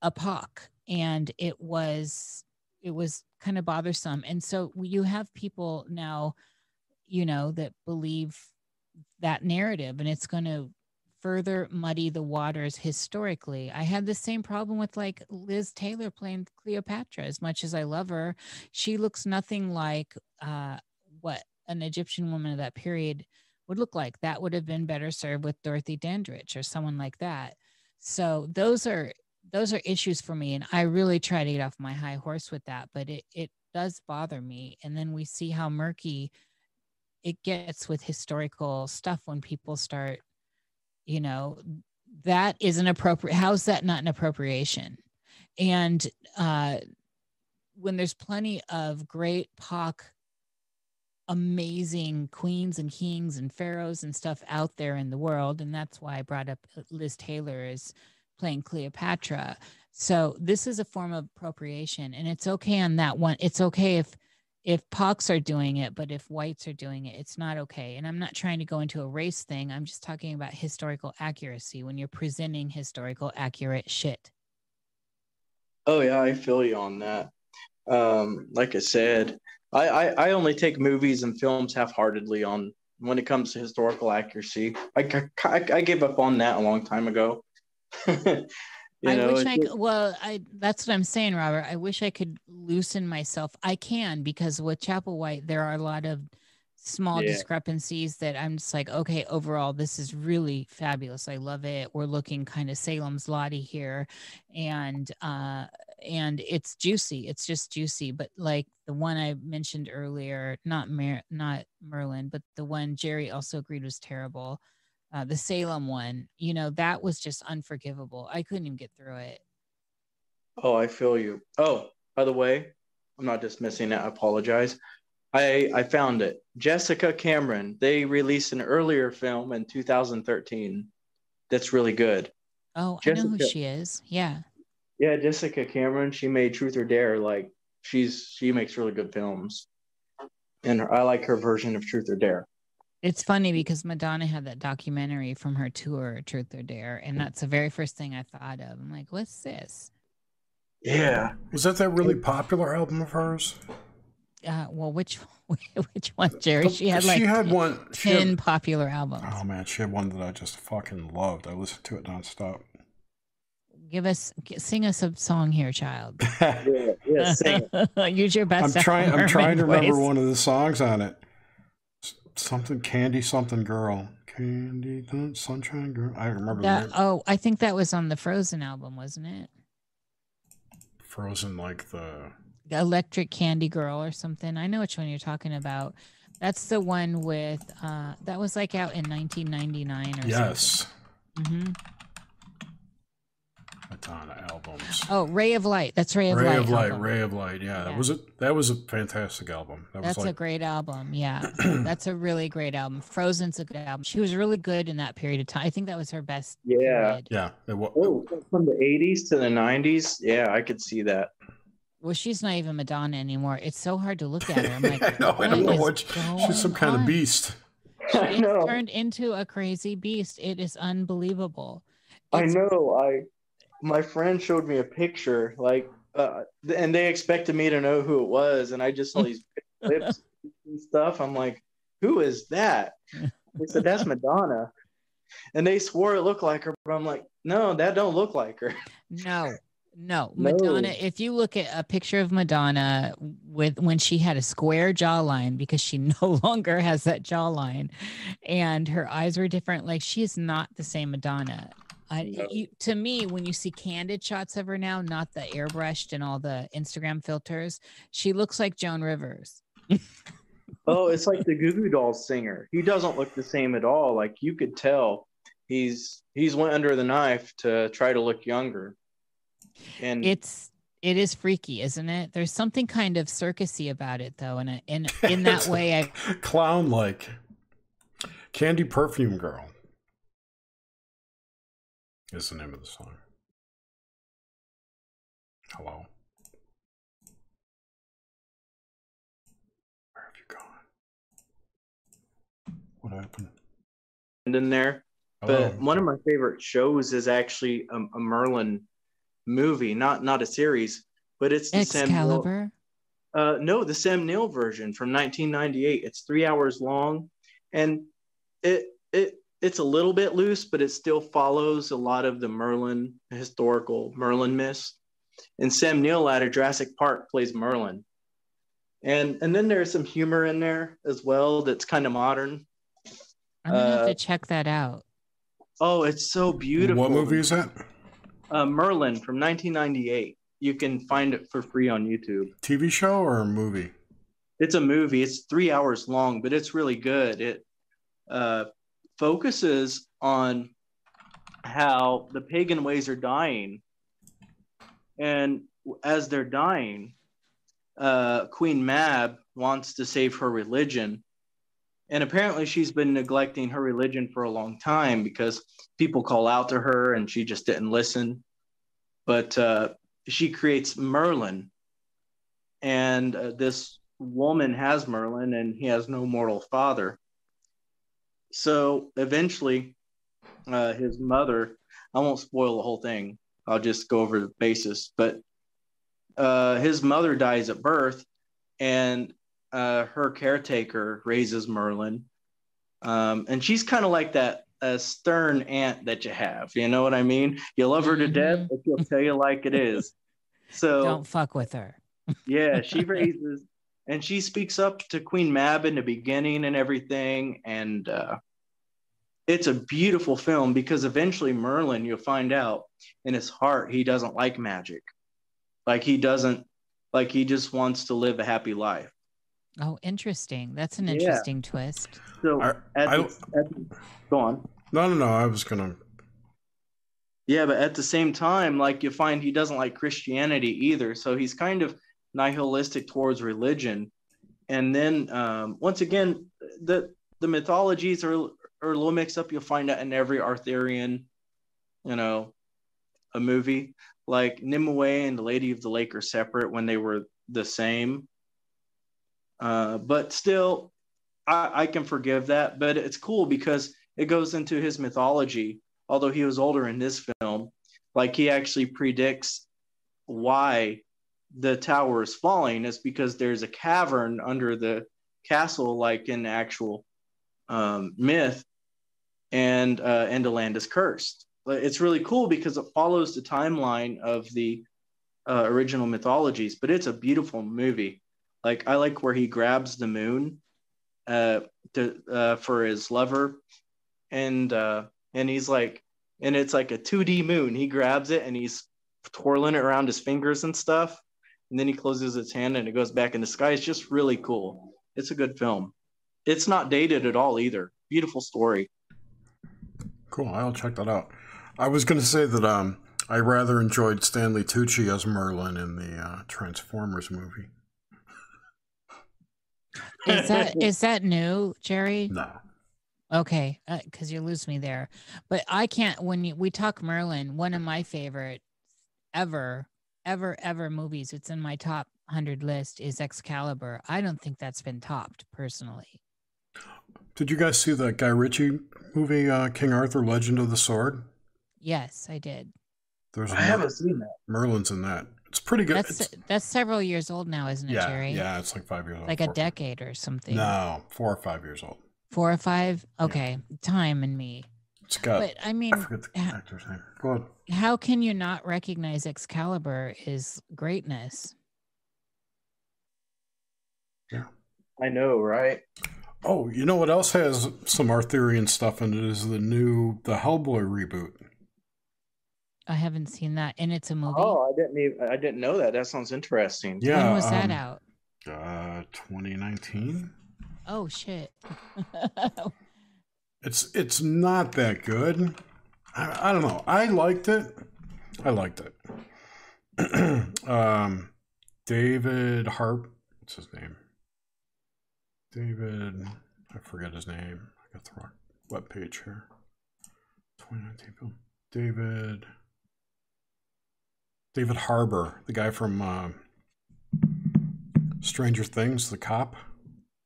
a Puck, and it was it was kind of bothersome. And so you have people now, you know, that believe that narrative, and it's going to further muddy the waters historically. I had the same problem with like Liz Taylor playing Cleopatra. As much as I love her, she looks nothing like uh, what an Egyptian woman of that period would look like. That would have been better served with Dorothy Dandridge or someone like that. So those are those are issues for me, and I really try to get off my high horse with that, but it it does bother me. And then we see how murky it gets with historical stuff when people start. You know, that is an appropriate, how's that not an appropriation? And uh, when there's plenty of great P O C, amazing queens and kings and pharaohs and stuff out there in the world. And that's why I brought up Liz Taylor as playing Cleopatra. So this is a form of appropriation, and it's okay on that one. It's okay if If P O Cs are doing it, but if whites are doing it, it's not okay. And I'm not trying to go into a race thing. I'm just talking about historical accuracy when you're presenting historical accurate shit. Oh, yeah, I feel you on that. Um, like I said, I, I, I only take movies and films half-heartedly on when it comes to historical accuracy. I, I, I gave up on that a long time ago. You know, I wish I could, well, I, that's what I'm saying, Robert. I wish I could loosen myself. I can, because with Chapel White, there are a lot of small yeah. discrepancies that I'm just like, okay, overall, this is really fabulous. I love it. We're looking kind of Salem's Lottie here. And, uh, and it's juicy. It's just juicy. But like the one I mentioned earlier, not Mer not Merlin, but the one Jerry also agreed was terrible. Uh, the Salem one, you know, that was just unforgivable. I couldn't even get through it. Oh, I feel you. Oh, by the way, I'm not dismissing it. I apologize. I, I found it. Jessica Cameron. They released an earlier film in two thousand thirteen. That's really good. Oh, Jessica, I know who she is. Yeah. Yeah, Jessica Cameron. She made Truth or Dare. Like, she's she makes really good films. And her, I like her version of Truth or Dare. It's funny because Madonna had that documentary from her tour, Truth or Dare, and that's the very first thing I thought of. I'm like, what's this? Yeah. Was that that really popular album of hers? Uh, well, which which one, Jerry? She had like she had one, she ten had, popular albums. Oh, man. She had one that I just fucking loved. I listened to it nonstop. Give us, sing us a song here, child. yeah, yeah, sing it. Use your best. I'm trying, I'm trying to voice. remember one of the songs on it. Something candy, something girl, Candy, Sunshine Girl. I remember that. that. Oh, I think that was on the Frozen album, wasn't it? Frozen, like the... the Electric Candy Girl or something. I know which one you're talking about. That's the one with... Uh, that was like out in nineteen ninety-nine or yes. something. Yes. Mm-hmm. Madonna albums. Oh, Ray of Light. That's Ray of Ray Light. Ray of Light. Album. Ray of Light. Yeah, yeah. That was a, that was a fantastic album. That That's was like... a great album. Yeah. That's a really great album. Frozen's a good album. She was really good in that period of time. I think that was her best. Yeah. Period. Yeah. It was... oh, from the eighties to the nineties. Yeah, I could see that. Well, she's not even Madonna anymore. It's so hard to look at her. I'm like, I know, what I don't know what she, she's some kind on? of beast. She's turned into a crazy beast. It is unbelievable. It's, I know. I my friend showed me a picture, like, uh, and they expected me to know who it was, and I just saw these clips and stuff. I'm like, who is that? They said that's Madonna, and they swore it looked like her, but I'm like, no, that don't look like her. No. No, Madonna, no. If you look at a picture of Madonna with when she had a square jawline, because she no longer has that jawline, and her eyes were different, like, she is not the same Madonna. I, no. you, to me, when you see candid shots of her now, not the airbrushed and all the Instagram filters, she looks like Joan Rivers. Oh, it's like the Goo Goo Dolls singer. He doesn't look the same at all. Like, you could tell he's he's went under the knife to try to look younger. And it's it is freaky, isn't it? There's something kind of circusy about it, though, and in in that way, I clown like Candy Perfume Girl is the name of the song. Hello, where have you gone? What happened? And in there, Hello. But one of my favorite shows is actually a, a Merlin movie, not not a series, but it's the Excalibur. Sam Neill, uh, no, the Sam Neill version from nineteen ninety-eight. It's three hours long, and it it it's a little bit loose, but it still follows a lot of the Merlin historical Merlin myths. And Sam Neill out of Jurassic Park plays Merlin, and and then there's some humor in there as well that's kind of modern. I'm gonna uh, have to check that out. Oh, it's so beautiful. What movie is that? Uh, Merlin from nineteen ninety-eight. You can find it for free on YouTube. T V show or a movie? It's a movie. It's three hours long, but it's really good. It uh, focuses on how the pagan ways are dying. And as they're dying, uh, Queen Mab wants to save her religion. And apparently she's been neglecting her religion for a long time because people call out to her and she just didn't listen. But uh, she creates Merlin. And uh, this woman has Merlin, and he has no mortal father. So eventually uh, his mother, I won't spoil the whole thing. I'll just go over the basis. But uh, his mother dies at birth, and Uh, her caretaker raises Merlin, um, and she's kind of like that uh, stern aunt that you have. You know what I mean? You love her to death, but she'll tell you like it is. So don't fuck with her. Yeah, she raises, and she speaks up to Queen Mab in the beginning and everything. And uh, it's a beautiful film because eventually Merlin, you'll find out in his heart, he doesn't like magic. Like he doesn't, like he just wants to live a happy life. Oh, interesting. That's an interesting yeah. twist. So, I, at I, the, at the, go on. No, no, no. I was going to. Yeah, but at the same time, like you find he doesn't like Christianity either. So he's kind of nihilistic towards religion. And then um, once again, the the mythologies are, are a little mixed up. You'll find that in every Arthurian, you know, a movie. Like Nimue and the Lady of the Lake are separate when they were the same. Uh, but still, I, I can forgive that. But it's cool because it goes into his mythology, although he was older in this film. Like, he actually predicts why the tower is falling. It's because there's a cavern under the castle, like in the actual um, myth, and, uh, and the land is cursed. It's really cool because it follows the timeline of the uh, original mythologies, but it's a beautiful movie. Like, I like where he grabs the moon uh, to, uh, for his lover, and uh and he's like, and it's like a two D moon. He grabs it and he's twirling it around his fingers and stuff, and then he closes his hand and it goes back in the sky. It's just really cool. It's a good film. It's not dated at all either. Beautiful story. Cool. I'll check that out. I was going to say that um I rather enjoyed Stanley Tucci as Merlin in the uh, Transformers movie. Is that is that new, Jerry? No. Okay, because uh, you lose me there. But I can't, when you, we talk Merlin, one of my favorite ever, ever, ever movies, it's in my top one hundred list, is Excalibur. I don't think that's been topped, personally. Did you guys see that Guy Ritchie movie, uh, King Arthur, Legend of the Sword? Yes, I did. There's I haven't seen that. Merlin's in that. It's pretty good. That's, it's, that's several years old now, isn't it, yeah, Jerry? Yeah, it's like five years old. Like a decade or something. No, four or five years old. Four or five? Okay. Yeah. Time and me. It's got, but I mean, I forget the actor's name. Go on. How can you not recognize Excalibur is greatness? Yeah. I know, right? Oh, you know what else has some Arthurian stuff in it is the new the Hellboy reboot. I haven't seen that, and it's a movie. Oh, I didn't even, I didn't know that. That sounds interesting. Yeah, when was um, that out? Uh, twenty nineteen. Oh shit! it's it's not that good. I, I don't know. I liked it. I liked it. um, David Harp. What's his name? David. I forget his name. I got the wrong webpage here. twenty nineteen film. David. David Harbour, the guy from uh, Stranger Things, the cop.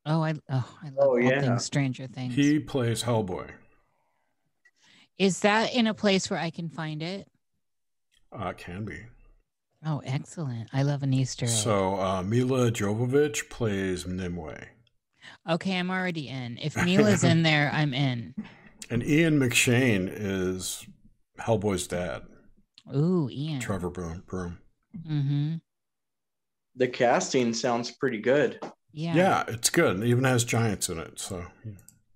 Oh, I oh I love oh, yeah. things Stranger Things. He plays Hellboy. Is that in a place where I can find it? Uh, it can be. Oh, excellent! I love an Easter egg. So uh, Mila Jovovich plays Nimue. Okay, I'm already in. If Mila's in there, I'm in. And Ian McShane is Hellboy's dad. Ooh, Ian. Trevor Broom. Broom. Mm-hmm. The casting sounds pretty good. Yeah. Yeah, it's good. It even has giants in it. So.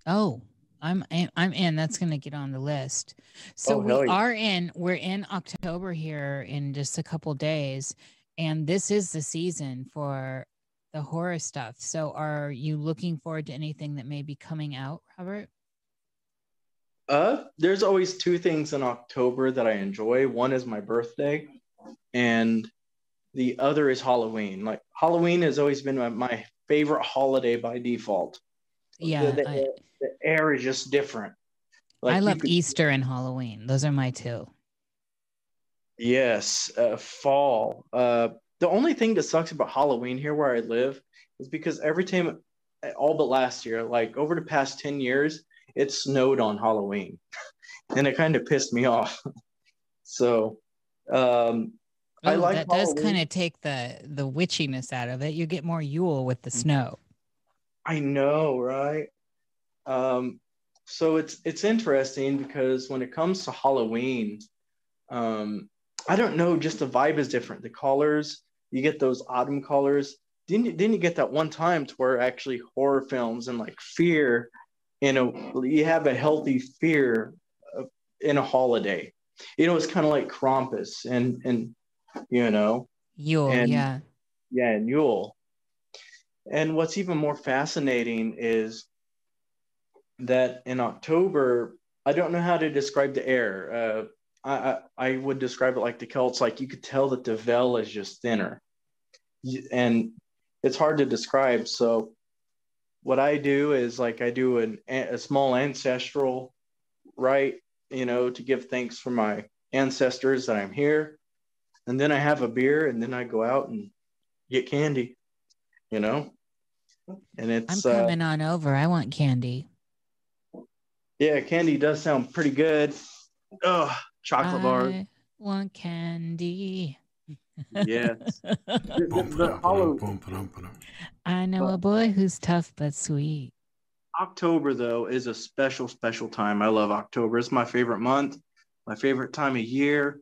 Oh, I'm in. I'm in. That's going to get on the list. So oh, we yeah. are in. We're in October here in just a couple days, and this is the season for the horror stuff. So, are you looking forward to anything that may be coming out, Robert? Uh, there's always two things in October that I enjoy. One is my birthday, and the other is Halloween. Like Halloween has always been my, my favorite holiday by default. Yeah, the, the, I, the air is just different. Like I love could, Easter and Halloween. Those are my two. Yes, uh, fall. Uh, the only thing that sucks about Halloween here where I live is because every time, all but last year, like over the past ten years. It snowed on Halloween, and it kind of pissed me off. So um, Ooh, I like that Halloween. Does kind of take the the witchiness out of it. You get more Yule with the snow. I know, right? Um, so it's it's interesting because when it comes to Halloween, um, I don't know. Just the vibe is different. The colors, you get those autumn colors. Didn't you, didn't you get that one time to where actually horror films and like fear. You know, you have a healthy fear in a holiday. You know, it's kind of like Krampus and, and you know. Yule, and, yeah. Yeah, and Yule. And what's even more fascinating is that in October, I don't know how to describe the air. Uh, I, I, I would describe it like the Celts. Like, you could tell that the veil is just thinner. And it's hard to describe, so... What I do is like I do an, a small ancestral rite, you know, to give thanks for my ancestors that I'm here. And then I have a beer and then I go out and get candy, you know, and it's I'm coming uh, on over. I want candy. Yeah. Candy does sound pretty good. Oh, chocolate I bar. Want candy. Yes. I know a boy who's tough but sweet. October, though, is a special, special time. I love October. It's my favorite month, my favorite time of year.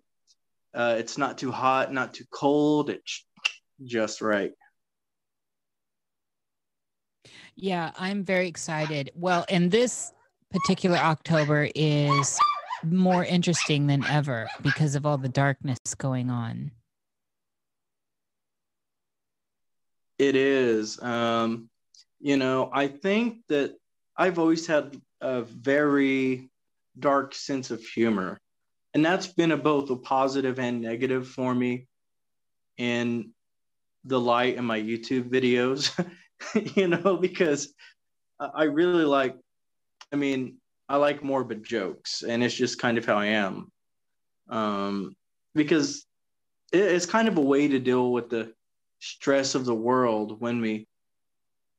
Uh, it's not too hot, not too cold. It's just right. Yeah, I'm very excited. Well, and this particular October is more interesting than ever because of all the darkness going on. It is. Um, you know, I think that I've always had a very dark sense of humor, and that's been a, both a positive and negative for me in the light in my YouTube videos, you know, because I really like, I mean, I like morbid jokes, and it's just kind of how I am, um, because it, it's kind of a way to deal with the stress of the world. When we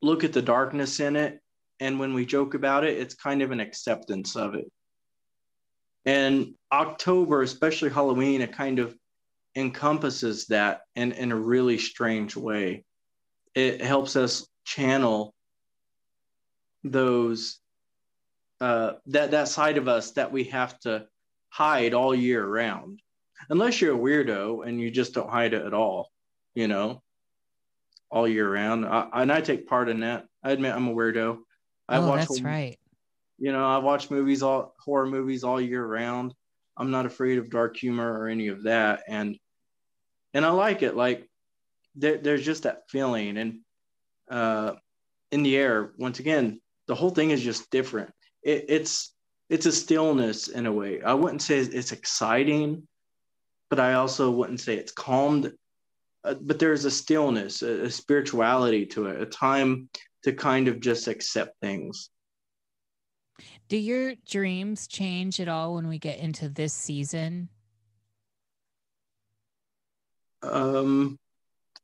look at the darkness in it, and when we joke about it, it's kind of an acceptance of it. And October, especially Halloween, it kind of encompasses that in, in a really strange way. It helps us channel those uh, that, that side of us that we have to hide all year round, unless you're a weirdo and you just don't hide it at all, you know, all year round. I, and I take part in that. I admit I'm a weirdo. I oh, watch that's right. You know, I watch movies, all horror movies all year round. I'm not afraid of dark humor or any of that. And, and I like it. Like there, there's just that feeling and uh, in the air. Once again, the whole thing is just different. It, it's, it's a stillness in a way. I wouldn't say it's exciting, but I also wouldn't say it's calmed, uh, but there's a stillness, a, a spirituality to it, a time to kind of just accept things. Do your dreams change at all when we get into this season? Um,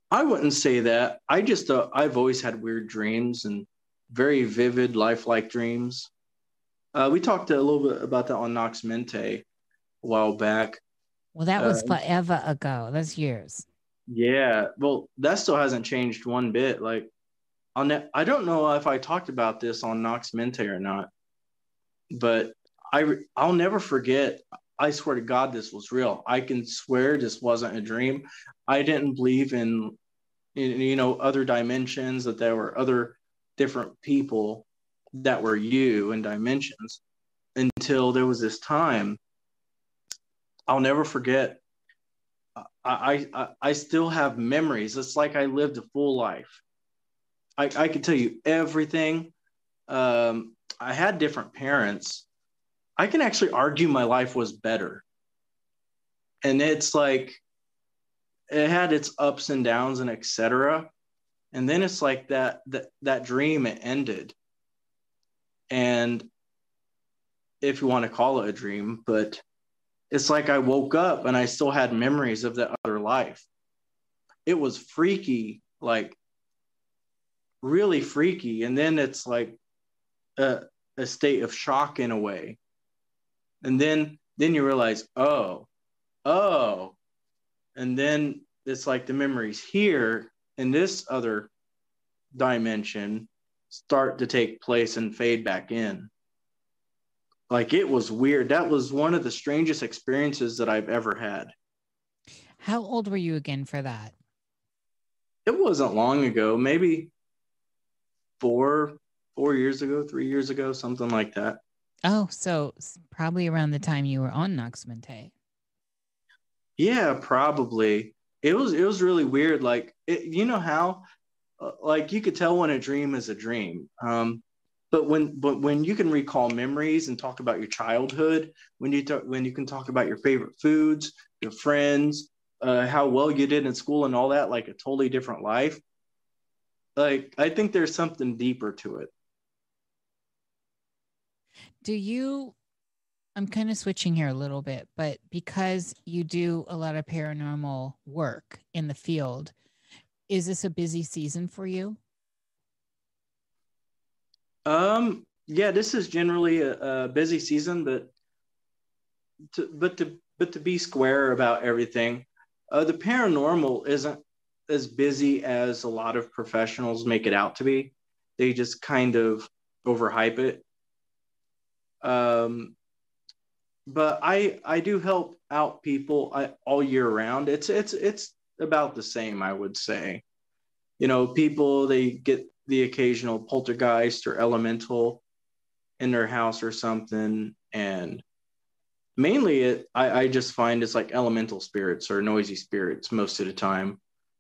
I wouldn't say that. I just, uh, I've always had weird dreams and very vivid, lifelike dreams. Uh, we talked a little bit about that on Nox Mente a while back. Well, that was uh, forever ago. That's years. Yeah. Well, that still hasn't changed one bit. Like, I'll ne- I don't know if I talked about this on Nox Mente or not. But I, I'll never forget, I swear to God, this was real. I can swear this wasn't a dream. I didn't believe in, in, you know, other dimensions, that there were other different people that were you in dimensions until there was this time. I'll never forget. I, I, I still have memories. It's like I lived a full life. I, I could tell you everything. Um, I had different parents. I can actually argue my life was better. And it's like, it had its ups and downs and et cetera. And then it's like that, that, that dream, it ended. And if you want to call it a dream, but it's like, I woke up and I still had memories of that other life. It was freaky, like really freaky. And then it's like, A, a state of shock in a way, and then then you realize oh oh and then it's like the memories here in this other dimension start to take place and fade back in. Like, it was weird. That was one of the strangest experiences that I've ever had. How old were you again for that? It wasn't long ago, maybe four Four years ago, three years ago, something like that. Oh, so probably around the time you were on Nox Mente. Yeah, probably. It was it was really weird. Like, it, you know how, like, you could tell when a dream is a dream. Um, but when but when you can recall memories and talk about your childhood, when you talk, when you can talk about your favorite foods, your friends, uh, how well you did in school, and all that, like a totally different life. Like, I think there's something deeper to it. Do you, I'm kind of switching here a little bit, but because you do a lot of paranormal work in the field, is this a busy season for you? Um, yeah, this is generally a, a busy season, but to, but to, but to be square about everything, uh, the paranormal isn't as busy as a lot of professionals make it out to be. They just kind of overhype it. Um, but I I do help out people I, all year round. It's it's it's about the same, I would say. You know, people, they get the occasional poltergeist or elemental, in their house or something. And mainly it, I, I just find it's like elemental spirits or noisy spirits most of the time.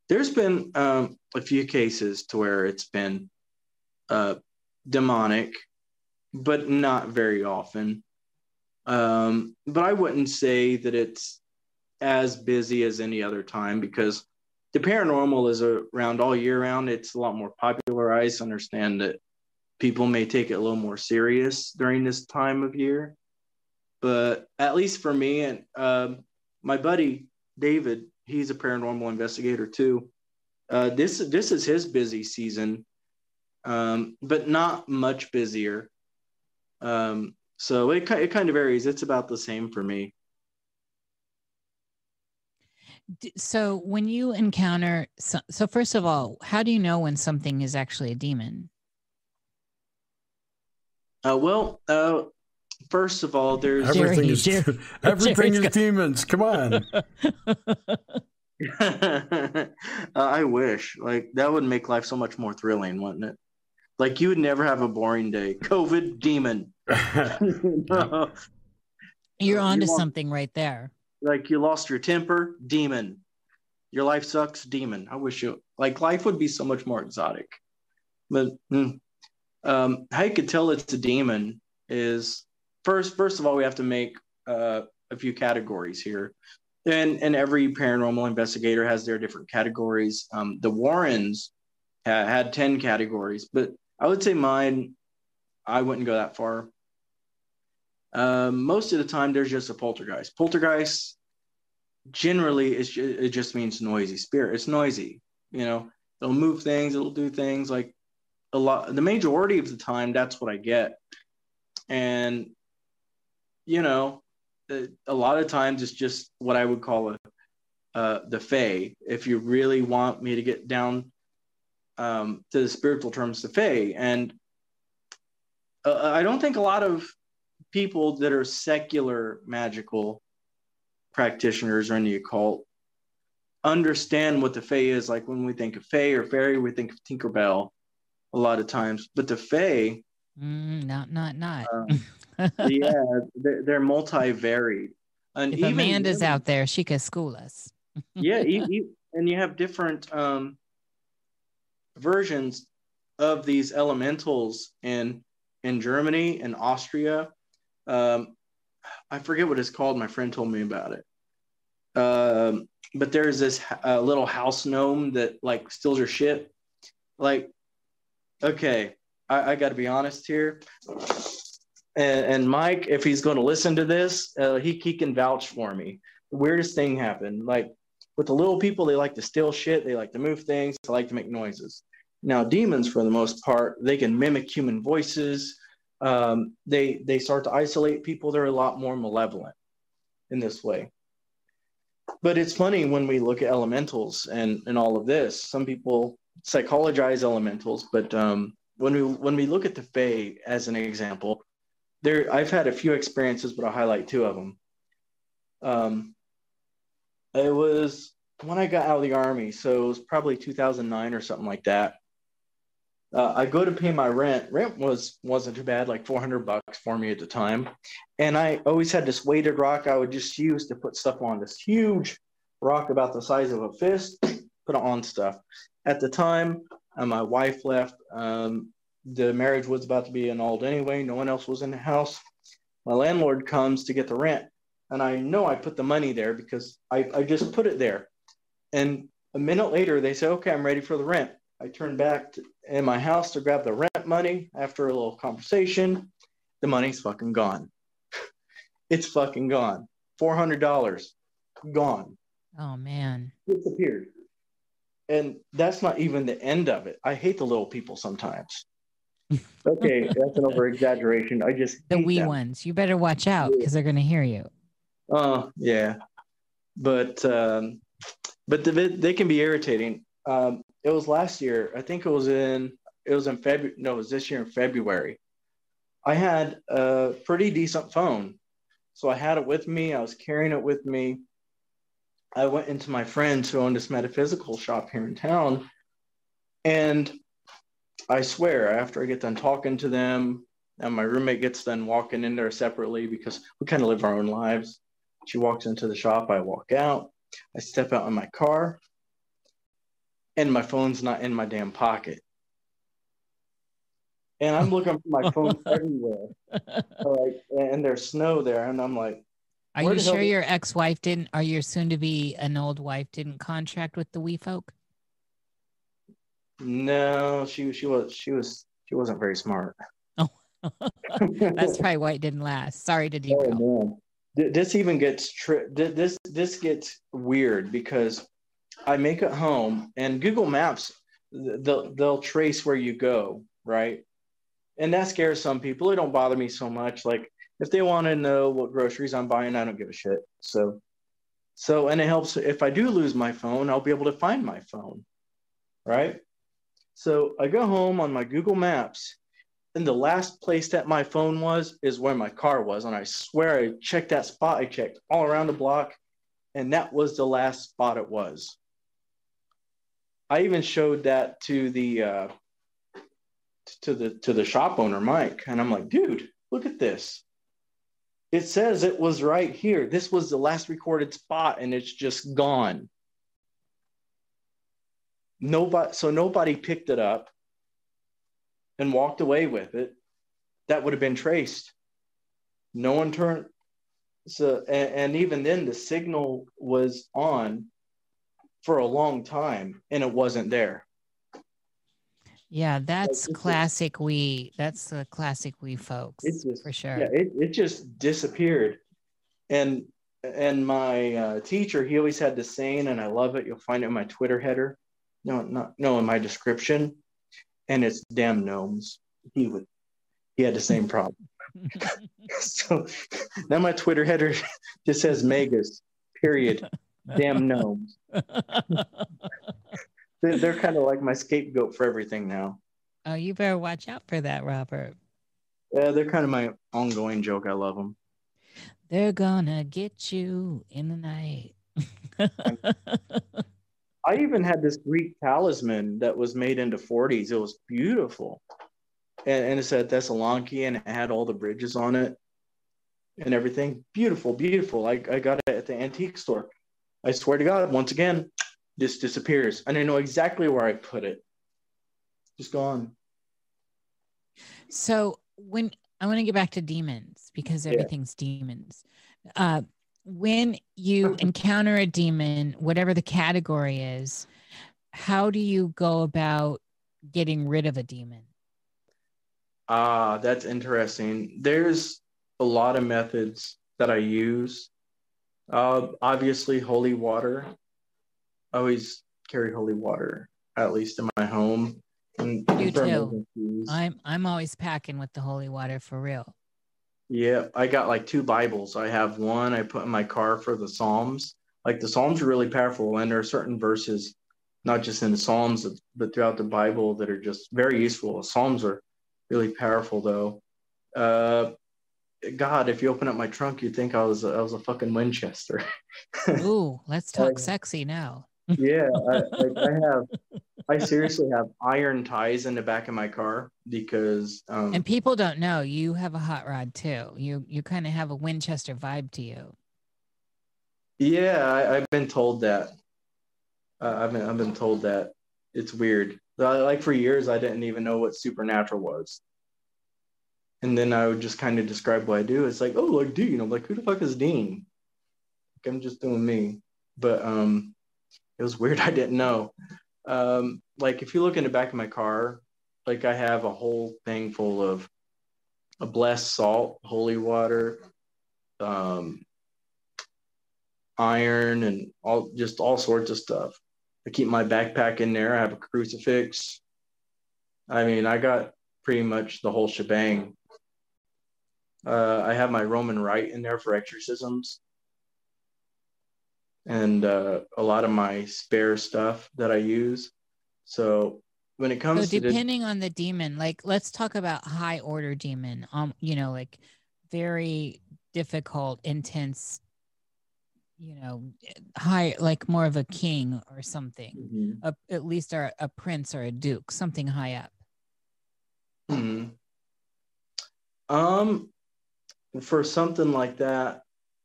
There's been um, a few cases to where it's been uh, demonic, but not very often. Um, but I wouldn't say that it's as busy as any other time, because the paranormal is around all year round. It's a lot more popularized. I understand that people may take it a little more serious during this time of year, but at least for me and um, my buddy David, he's a paranormal investigator too. Uh, this this is his busy season, um, but not much busier. Um, so it it kind of varies. It's about the same for me. So when you encounter, so, so first of all, how do you know when something is actually a demon? Uh, well, uh, first of all, there's everything is Jerry, everything Jerry's is demons. Come on. uh, I wish, like, that would make life so much more thrilling, wouldn't it? Like, you would never have a boring day. COVID demon. No. You're onto you something right there. Like, you lost your temper, demon. Your life sucks, demon. I wish you, like, life would be so much more exotic. But mm, um, how you could tell it's a demon is, first, first of all, we have to make uh, a few categories here. And, and every paranormal investigator has their different categories. Um, the Warrens ha- had ten categories, but I would say mine, I wouldn't go that far. Uh, most of the time, there's just a poltergeist. Poltergeist generally is ju- it just means noisy spirit. It's noisy, you know. It'll move things. It'll do things like a lot. The majority of the time, that's what I get. And you know, a, a lot of times it's just what I would call a uh, the fae. If you really want me to get down um, to the spiritual terms, the fae. And uh, I don't think a lot of people that are secular magical practitioners or in the occult understand what the fae is. Like, when we think of fae or fairy, we think of Tinkerbell a lot of times. But the fae, mm, not not not uh, yeah, they're, they're multi-varied. And if even Amanda's women, out there, she could school us. Yeah, e- e- and you have different um, versions of these elementals in in Germany and Austria. Um, I forget what it's called. My friend told me about it. Um, but there's this uh, little house gnome that, like, steals your shit. Like, okay, I, I got to be honest here. And, and Mike, if he's going to listen to this, uh, he, he can vouch for me. The weirdest thing happened. Like, with the little people, they like to steal shit. They like to move things. They like to make noises. Now, demons, for the most part, they can mimic human voices. Um, they they start to isolate people. They're a lot more malevolent in this way. But it's funny when we look at elementals and, and all of this. Some people psychologize elementals, but um, when we when we look at the fae as an example, there I've had a few experiences, but I'll highlight two of them. Um, it was when I got out of the army, so it was probably two thousand nine or something like that. Uh, I go to pay my rent. Rent was, wasn't too bad, like four hundred bucks for me at the time. And I always had this weighted rock I would just use to put stuff on, this huge rock about the size of a fist, put on stuff. At the time, uh, my wife left. Um, the marriage was about to be annulled anyway. No one else was in the house. My landlord comes to get the rent. And I know I put the money there because I, I just put it there. And a minute later, they say, okay, I'm ready for the rent. I turn back to, in my house to grab the rent money. After a little conversation, the money's fucking gone. It's fucking gone. four hundred dollars gone. Oh, man. Disappeared. And that's not even the end of it. I hate the little people sometimes. Okay, that's an over-exaggeration. I just The wee them. ones. You better watch out because they're going to hear you. Oh, uh, yeah. But... Um, But the, they can be irritating. Um, it was last year. I think it was in it was in February. No, it was this year in February. I had a pretty decent phone, so I had it with me. I was carrying it with me. I went into my friends who owned this metaphysical shop here in town, and I swear, after I get done talking to them, and my roommate gets done walking in there separately because we kind of live our own lives. She walks into the shop. I walk out. I step out in my car, and my phone's not in my damn pocket. And I'm looking for my phone everywhere. Like, and there's snow there, and I'm like, "Are you sure your ex-wife didn't? Are your soon-to-be an old wife didn't contract with the wee folk?" No, she she was she was she wasn't very smart. Oh, that's probably why it didn't last. Sorry to derail. Oh, man. This even gets tri- this this gets weird because I make it home and Google Maps they'll they'll trace where you go, right? And that scares some people. It don't bother me so much. Like if they want to know what groceries I'm buying, I don't give a shit. So so and it helps if I do lose my phone, I'll be able to find my phone, right? So I go home on my Google Maps. And the last place that my phone was is where my car was. And I swear I checked that spot. I checked all around the block. And that was the last spot it was. I even showed that to the uh, to the to the shop owner, Mike. And I'm like, dude, look at this. It says it was right here. This was the last recorded spot, and it's just gone. Nobody, so nobody picked it up and walked away with it. That would have been traced. No one turned. So, and, and even then the signal was on for a long time and it wasn't there. Yeah, that's like, classic. Just, we, that's the classic we folks just, for sure. Yeah, it, it just disappeared. And, and my uh, teacher, he always had this saying, and I love it. You'll find it in my Twitter header. No, not, no, in my description. And it's damn gnomes. He would, he had the same problem. So now my Twitter header just says Magus, period. Damn gnomes. they're they're kind of like my scapegoat for everything now. Oh, you better watch out for that, Robert. Yeah, they're kind of my ongoing joke. I love them. They're gonna get you in the night. I even had this Greek talisman that was made in the forties. It was beautiful. And, and it said Thessaloniki, and it had all the bridges on it and everything. Beautiful, beautiful. I, I got it at the antique store. I swear to God, once again, this disappears. And I know exactly where I put it. Just gone. So when I want to get back to demons because everything's yeah. demons. Uh, When you encounter a demon, whatever the category is, how do you go about getting rid of a demon? Ah, that's interesting. There's a lot of methods that I use. Uh, obviously, holy water. I always carry holy water, at least in my home. And you too. I'm, I'm always packing with the holy water for real. Yeah, I got like two Bibles. I have one I put in my car for the Psalms. Like the Psalms are really powerful, and there are certain verses, not just in the Psalms, but throughout the Bible that are just very useful. The Psalms are really powerful, though. Uh, God, if you open up my trunk, you'd think I was I was a fucking Winchester. Ooh, let's talk like, sexy now. yeah, I, like I have. I seriously have iron ties in the back of my car because. Um, and people don't know you have a hot rod too. You you kind of have a Winchester vibe to you. Yeah, I, I've been told that. Uh, I've been I've been told that. It's weird. Like for years, I didn't even know what supernatural was. And then I would just kind of describe what I do. It's like, oh, like Dean. I'm like, who the fuck is Dean? Like, I'm just doing me. But um, it was weird. I didn't know. Um, like if you look in the back of my car, like I have a whole thing full of a blessed salt, holy water, um, iron, and all just all sorts of stuff. I keep my backpack in there. I have a crucifix. I mean, I got pretty much the whole shebang. Uh, I have my Roman Rite in there for exorcisms. And uh, a lot of my spare stuff that I use. So when it comes so to depending the- on the demon, like let's talk about high order demon, um, you know, like very difficult, intense, you know, high, like more of a king or something, mm-hmm. a, at least a, a prince or a duke, something high up. Mm-hmm. Um, for something like that,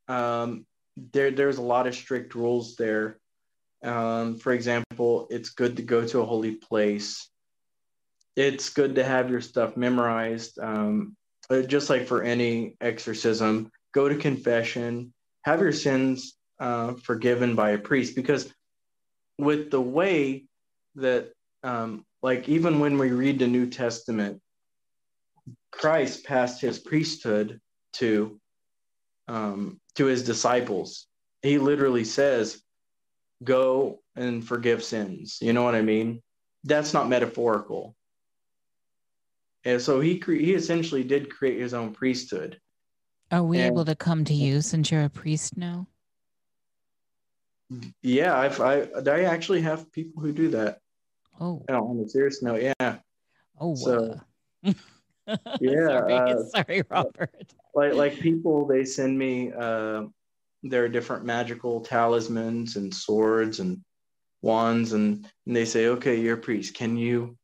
um, there there's a lot of strict rules there. Um, for example, it's good to go to a holy place. It's good to have your stuff memorized. Um, just like for any exorcism, go to confession, have your sins uh, forgiven by a priest, because with the way that, um, like even when we read the New Testament, Christ passed his priesthood to um, to his disciples. He literally says, go and forgive sins. You know what I mean? That's not metaphorical. And so he cre- he essentially did create his own priesthood. Are we and, able to come to you since you're a priest now? Yeah, I've, I I actually have people who do that. Oh, on a serious note, yeah. Oh, so, uh. yeah. Sorry, uh, sorry, Robert. Like like people, they send me. Uh, There are different magical talismans and swords and wands, and, and they say, okay, you're a priest. Can you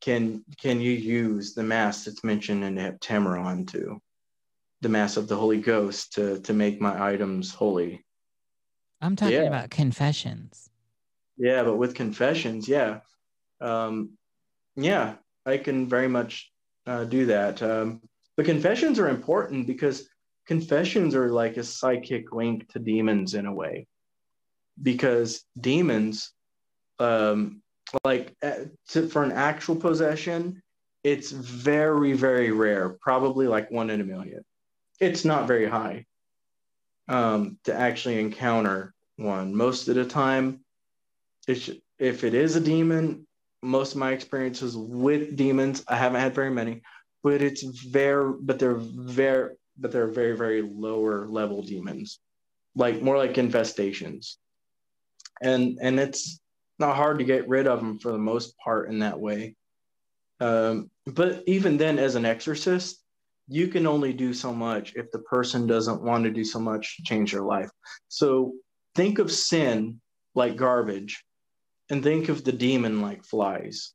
can can you use the mass that's mentioned in the Heptameron, to the mass of the Holy Ghost, to to make my items holy? I'm talking yeah. about confessions. Yeah, but with confessions, yeah. Um, yeah, I can very much uh, do that. Um, but confessions are important because confessions are like a psychic link to demons in a way, because demons, um, like to, for an actual possession, it's very, very rare, probably like one in a million. It's not very high um, to actually encounter one. Most of the time, it's, if it is a demon, most of my experiences with demons, I haven't had very many, but it's very, but they're very, but they're very, very lower level demons, like more like infestations. And and it's not hard to get rid of them for the most part in that way. Um, but even then, as an exorcist, you can only do so much if the person doesn't want to do so much to change their life. So think of sin like garbage and think of the demon like flies.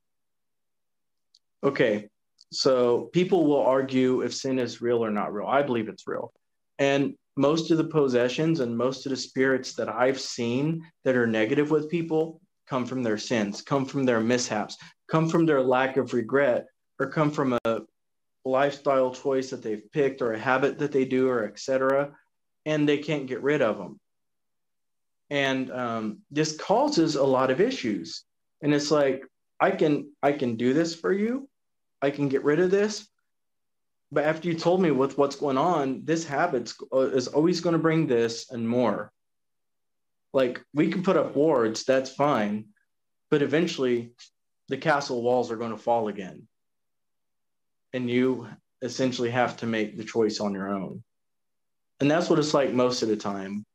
Okay. So people will argue if sin is real or not real. I believe it's real. And most of the possessions and most of the spirits that I've seen that are negative with people come from their sins, come from their mishaps, come from their lack of regret, or come from a lifestyle choice that they've picked or a habit that they do, or et cetera, and they can't get rid of them. And um, this causes a lot of issues. And it's like, I can I can do this for you. I can get rid of this, but after you told me with what's going on, this habit is always going to bring this and more. Like, we can put up wards, that's fine, but eventually the castle walls are going to fall again, and you essentially have to make the choice on your own. And that's what it's like most of the time.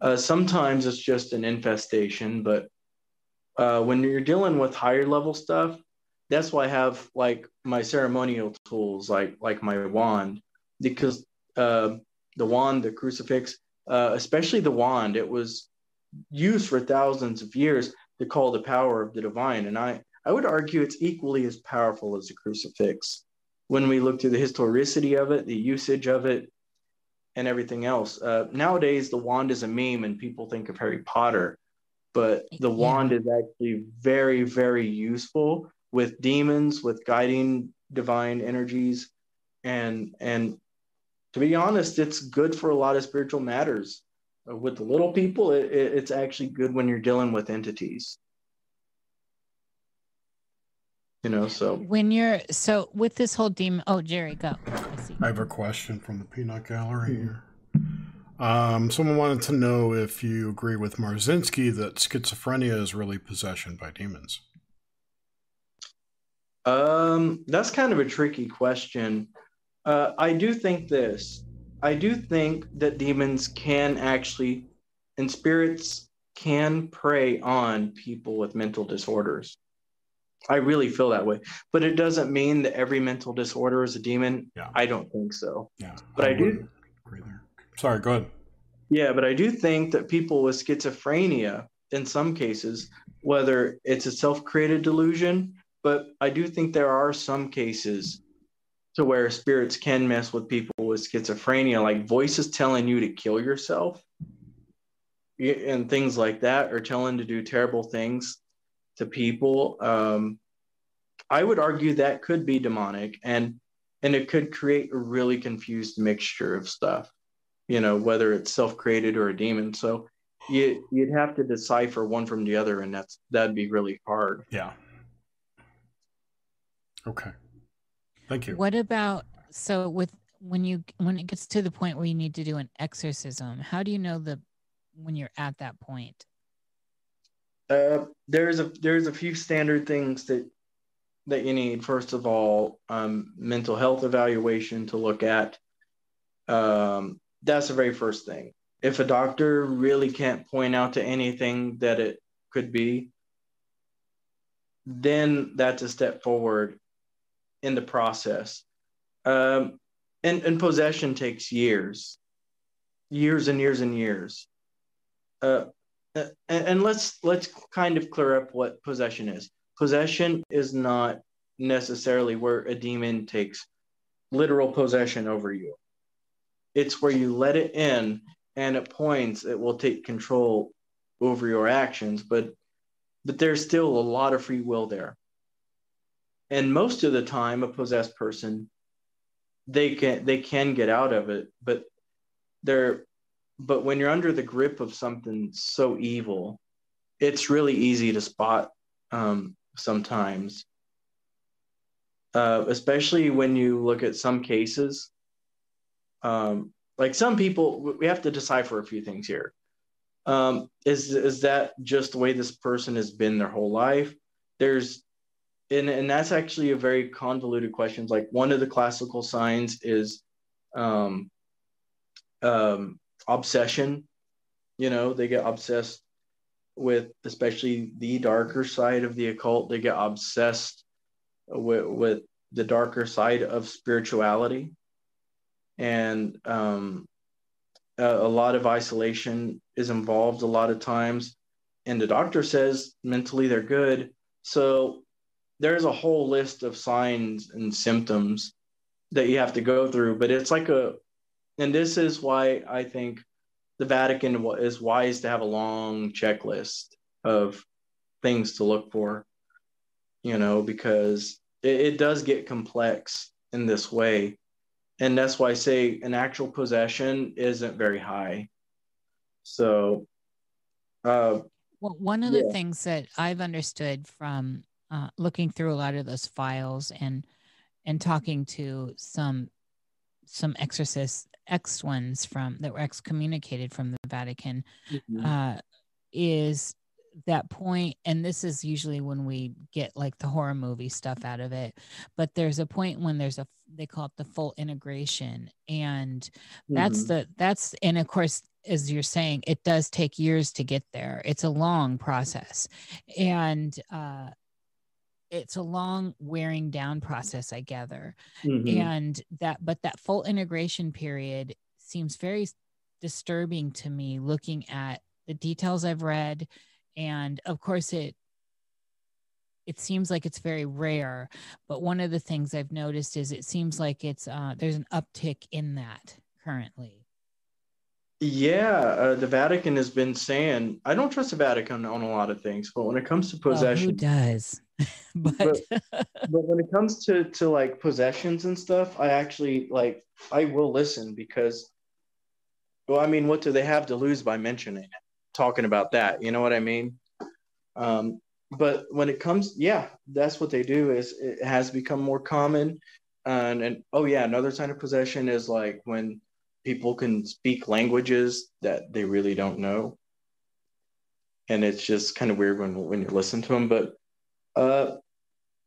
Uh, sometimes it's just an infestation, but uh, when you're dealing with higher level stuff, that's why I have like my ceremonial tools, like like my wand, because uh, the wand, the crucifix, uh, especially the wand, it was used for thousands of years to call the power of the divine. And I, I would argue it's equally as powerful as the crucifix when we look through the historicity of it, the usage of it, and everything else. Uh, nowadays, the wand is a meme and people think of Harry Potter, but the yeah. wand is actually very, very useful with demons, with guiding divine energies. And and to be honest, it's good for a lot of spiritual matters. With the little people, it, it's actually good when you're dealing with entities. You know, so. When you're, so with this whole demon, oh, Jerry, go. I, see. I have a question from the peanut gallery mm-hmm. here. Um, someone wanted to know if you agree with Marzinski that schizophrenia is really possession by demons. Um, that's kind of a tricky question. Uh, I do think this. I do think that demons can actually, and spirits can prey on people with mental disorders. I really feel that way. But it doesn't mean that every mental disorder is a demon. Yeah. I don't think so. Yeah, but I, I do. Agree there. Sorry, go ahead. Yeah, but I do think that people with schizophrenia, in some cases, whether it's a self-created delusion, but I do think there are some cases to where spirits can mess with people with schizophrenia, like voices telling you to kill yourself and things like that, or telling to do terrible things to people. Um, I would argue that could be demonic, and and it could create a really confused mixture of stuff, you know, whether it's self-created or a demon. So you, you'd have to decipher one from the other, and that's that'd be really hard. Yeah. Okay. Thank you. What about, so with, when you, when it gets to the point where you need to do an exorcism, how do you know the, when you're at that point? Uh, there's a, there's a few standard things that, that you need. First of all, um, mental health evaluation to look at. Um, that's the very first thing. If a doctor really can't point out to anything that it could be, then that's a step forward in the process. Um, and, and possession takes years, years and years and years. Uh, and, and let's let's kind of clear up what possession is. Possession is not necessarily where a demon takes literal possession over you. It's where you let it in, and at points it will take control over your actions, but but there's still a lot of free will there. And most of the time, a possessed person, they can they can get out of it, but they're but when you're under the grip of something so evil, it's really easy to spot um, sometimes, uh, especially when you look at some cases. Um, like some people, we have to decipher a few things here. Um, is is that just the way this person has been their whole life? There's And, and that's actually a very convoluted question. Like one of the classical signs is um, um, obsession. You know, they get obsessed with, especially the darker side of the occult. They get obsessed with, with the darker side of spirituality. And um, a, a lot of isolation is involved a lot of times. And the doctor says mentally they're good. So there's a whole list of signs and symptoms that you have to go through, but it's like a, and this is why I think the Vatican is wise to have a long checklist of things to look for, you know, because it, it does get complex in this way. And that's why I say an actual possession isn't very high. So. Uh, well, one of yeah. the things that I've understood from Uh, looking through a lot of those files and and talking to some some exorcists, ex ones from that were excommunicated from the Vatican, mm-hmm. uh, is that point, and this is usually when we get like the horror movie stuff out of it, but there's a point when there's a, they call it the full integration, and mm-hmm. that's the that's and of course, as you're saying, it does take years to get there. It's a long process, and uh it's a long wearing down process, I gather. Mm-hmm. And that, but that full integration period seems very disturbing to me, looking at the details I've read. And of course it, it seems like it's very rare, but one of the things I've noticed is it seems like it's, uh, there's an uptick in that currently. Yeah. Uh, the Vatican has been saying, I don't trust the Vatican on a lot of things, but when it comes to possession, well, who does? but but, but when it comes to to like possessions and stuff, I actually like I will listen, because well I mean, what do they have to lose by mentioning it, talking about that, you know what I mean? Um but when it comes, yeah, that's what they do, is it has become more common. And, and oh yeah, another sign of possession is like when people can speak languages that they really don't know, and it's just kind of weird when when you listen to them. But Uh,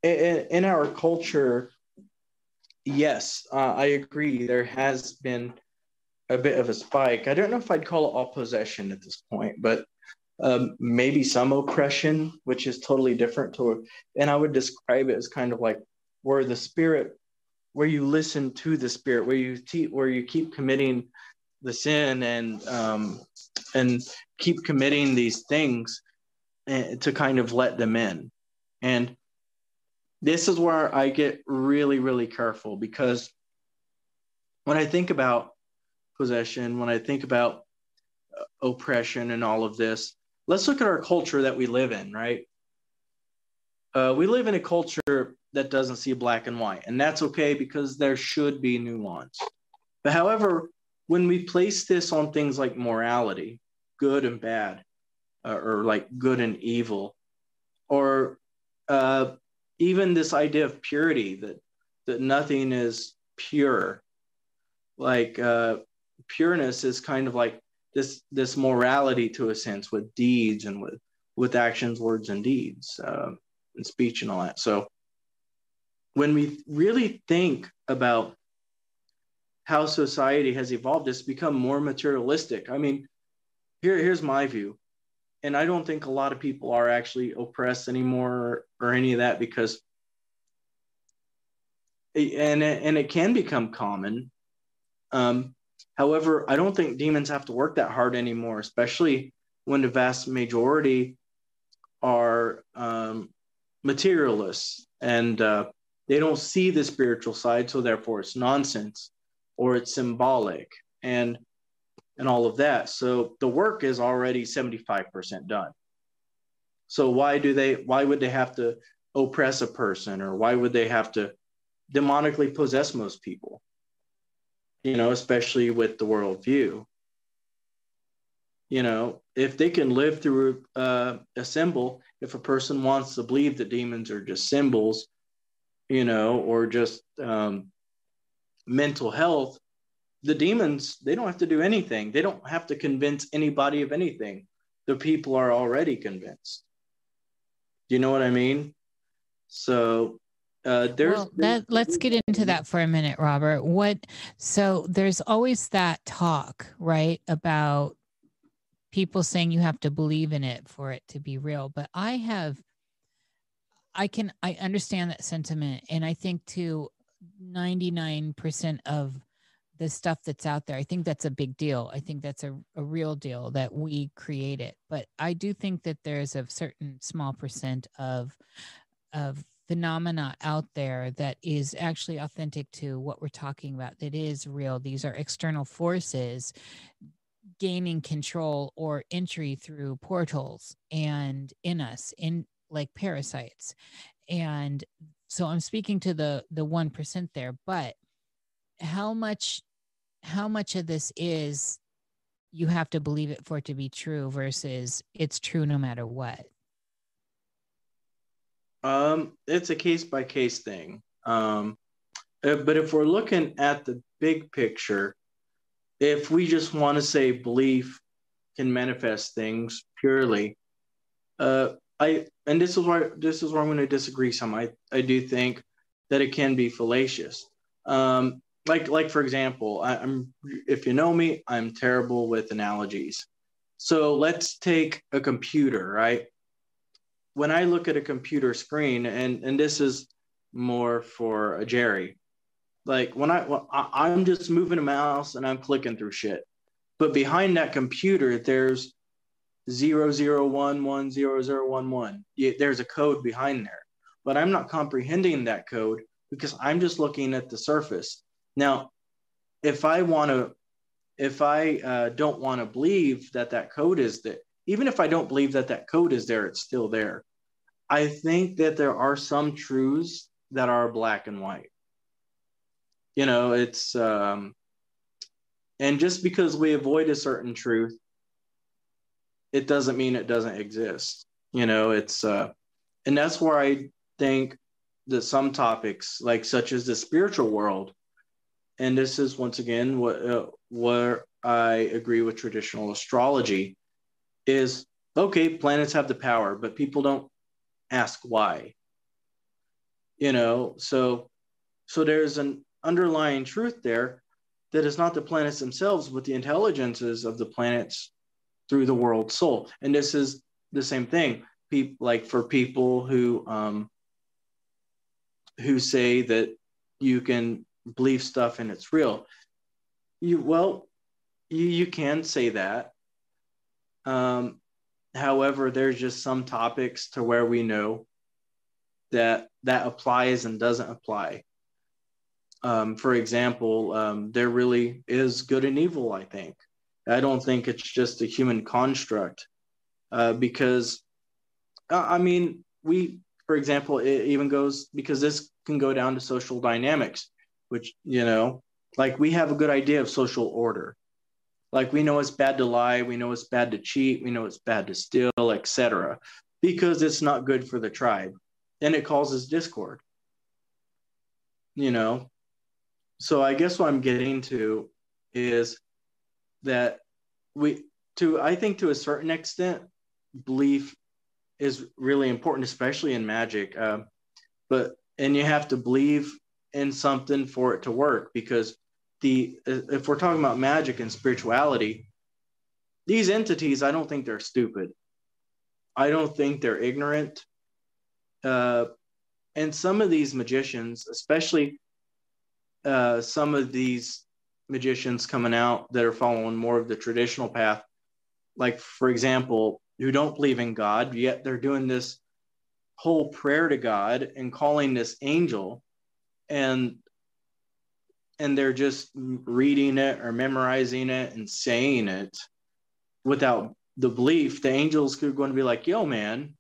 in, in our culture, yes, uh, I agree. There has been a bit of a spike. I don't know if I'd call it all possession at this point, but um, maybe some oppression, which is totally different to, and I would describe it as kind of like where the spirit, where you listen to the spirit, where you te- where you keep committing the sin and um, and keep committing these things to kind of let them in. And this is where I get really, really careful, because when I think about possession, when I think about oppression and all of this, let's look at our culture that we live in, right? Uh, we live in a culture that doesn't see black and white, and that's okay, because there should be nuance. But however, when we place this on things like morality, good and bad, uh, or like good and evil, or uh, even this idea of purity, that, that nothing is pure, like uh, pureness is kind of like this, this morality to a sense, with deeds and with, with actions, words and deeds, uh, and speech and all that. So when we really think about how society has evolved, it's become more materialistic. I mean, here, here's my view. And I don't think a lot of people are actually oppressed anymore, or, or any of that, because, and, and it can become common. Um, however, I don't think demons have to work that hard anymore, especially when the vast majority are um, materialists, and uh, they don't see the spiritual side. So therefore it's nonsense, or it's symbolic, and, and all of that. So the work is already seventy-five percent done. So why do they, why would they have to oppress a person, or why would they have to demonically possess most people? You know, especially with the worldview. You know, if they can live through uh, a symbol, if a person wants to believe that demons are just symbols, you know, or just um, mental health, the demons, they don't have to do anything. They don't have to convince anybody of anything. The people are already convinced. Do you know what I mean? So uh, there's... Well, that, let's get into that for a minute, Robert. What? So there's always that talk, right, about people saying you have to believe in it for it to be real. But I have... I can... I understand that sentiment. And I think, too, ninety-nine percent of the stuff that's out there, I think that's a big deal. I think that's a, a real deal that we create it. But I do think that there's a certain small percent of, of phenomena out there that is actually authentic to what we're talking about, that is real. These are external forces gaining control or entry through portals and in us, in like parasites. And so I'm speaking to the, the one percent there, but how much, how much of this is you have to believe it for it to be true versus it's true no matter what? Um, it's a case by case thing. Um, but if we're looking at the big picture, if we just want to say belief can manifest things purely, uh, I, and this is where, this is where I'm going to disagree some. I, I do think that it can be fallacious. Um, Like, like for example, I, I'm, if you know me, I'm terrible with analogies. So let's take a computer, right? When I look at a computer screen, and, and this is more for a Jerry, like when I, well, I, I'm just moving a mouse and I'm clicking through shit. But behind that computer, there's zero zero one one zero zero one one. There's a code behind there, but I'm not comprehending that code because I'm just looking at the surface. Now, if I want to, if I uh, don't want to believe that that code is there, even if I don't believe that that code is there, it's still there. I think that there are some truths that are black and white. You know, it's, um, and just because we avoid a certain truth, it doesn't mean it doesn't exist. You know, it's, uh, and that's where I think that some topics, like such as the spiritual world, and this is, once again, what, uh, where I agree with traditional astrology is, okay, planets have the power, but people don't ask why. You know, so, so there's an underlying truth there that is not the planets themselves, but the intelligences of the planets through the world soul. And this is the same thing, Pe- like for people who, um, who say that you can believe stuff and it's real. You, well, you, you can say that. Um, however, there's just some topics to where we know that that applies and doesn't apply. Um, for example, um, there really is good and evil, I think. I don't think it's just a human construct uh, because, uh, I mean, we, for example, it even goes, because this can go down to social dynamics, which, you know, like we have a good idea of social order. Like we know it's bad to lie, we know it's bad to cheat, we know it's bad to steal, et cetera, because it's not good for the tribe and it causes discord, you know? So I guess what I'm getting to is that we, to, I think to a certain extent, belief is really important, especially in magic. Uh, but, and you have to believe in something for it to work, because the, if we're talking about magic and spirituality, these entities, I don't think they're stupid. I don't think they're ignorant. Uh, and some of these magicians, especially uh, some of these magicians coming out that are following more of the traditional path, like, for example, who don't believe in God, yet they're doing this whole prayer to God and calling this angel, and and they're just reading it or memorizing it and saying it without the belief. The angels could going to be like, yo, man,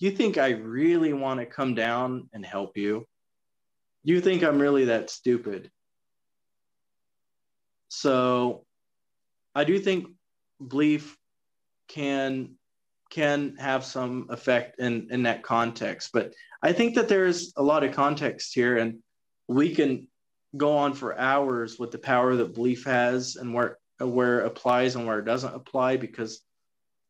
you think I really want to come down and help you? You think I'm really that stupid? So I do think belief can can have some effect in, in that context. But I think that there's a lot of context here, and we can go on for hours with the power that belief has and where where it applies and where it doesn't apply, because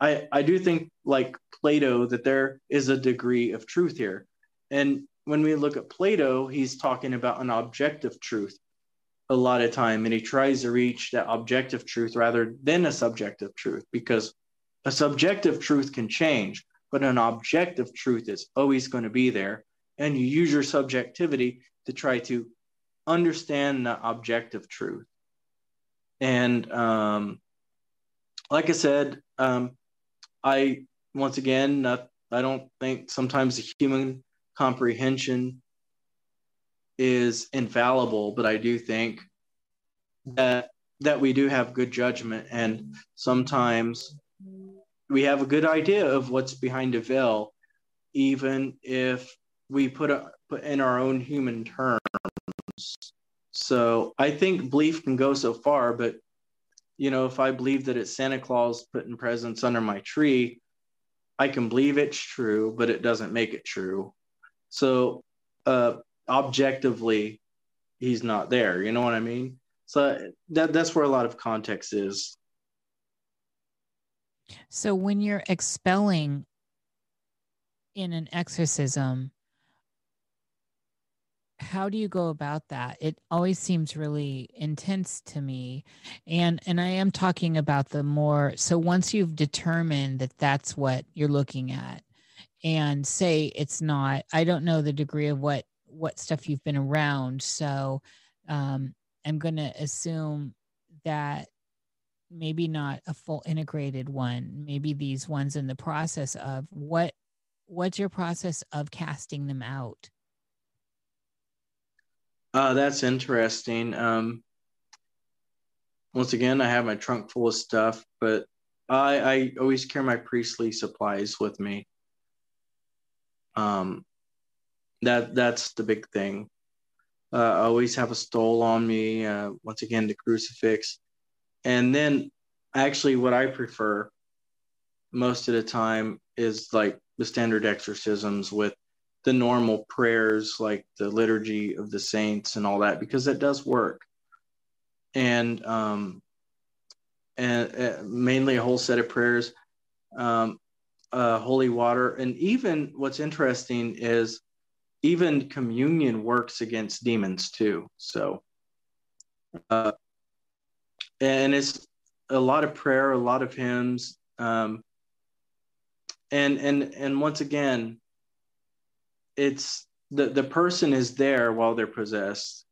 I I do think, like Plato, that there is a degree of truth here. And when we look at Plato, he's talking about an objective truth a lot of time, and he tries to reach that objective truth rather than a subjective truth, because a subjective truth can change, but an objective truth is always going to be there, and you use your subjectivity to try to understand the objective truth. And um, like I said, um, I, once again, not, I don't think sometimes the human comprehension is infallible, but I do think that that we do have good judgment, and sometimes we have a good idea of what's behind a veil, even if we put, a, put in our own human terms. So I think belief can go so far, but, you know, if I believe that it's Santa Claus putting presents under my tree, I can believe it's true, but it doesn't make it true. So uh, objectively, he's not there. You know what I mean? So that that's where a lot of context is. So when you're expelling in an exorcism, how do you go about that? It always seems really intense to me. And, and I am talking about the more, so once you've determined that that's what you're looking at, and say it's not, I don't know the degree of what, what stuff you've been around. So um, I'm going to assume that maybe not a full integrated one, maybe these ones in the process of what, what's your process of casting them out? Uh, that's interesting. Um, once again, I have my trunk full of stuff, but I, I always carry my priestly supplies with me. Um, that that's the big thing. Uh, I always have a stole on me. Uh, once again, the crucifix, and then actually, what I prefer most of the time is like the standard exorcisms with the normal prayers, like the liturgy of the saints and all that, because it does work. And, um, and uh, mainly a whole set of prayers, um, uh, holy water. And even what's interesting is even communion works against demons too. So, uh, and it's a lot of prayer, a lot of hymns. Um, and, and, and once again, it's the, the person is there while they're possessed.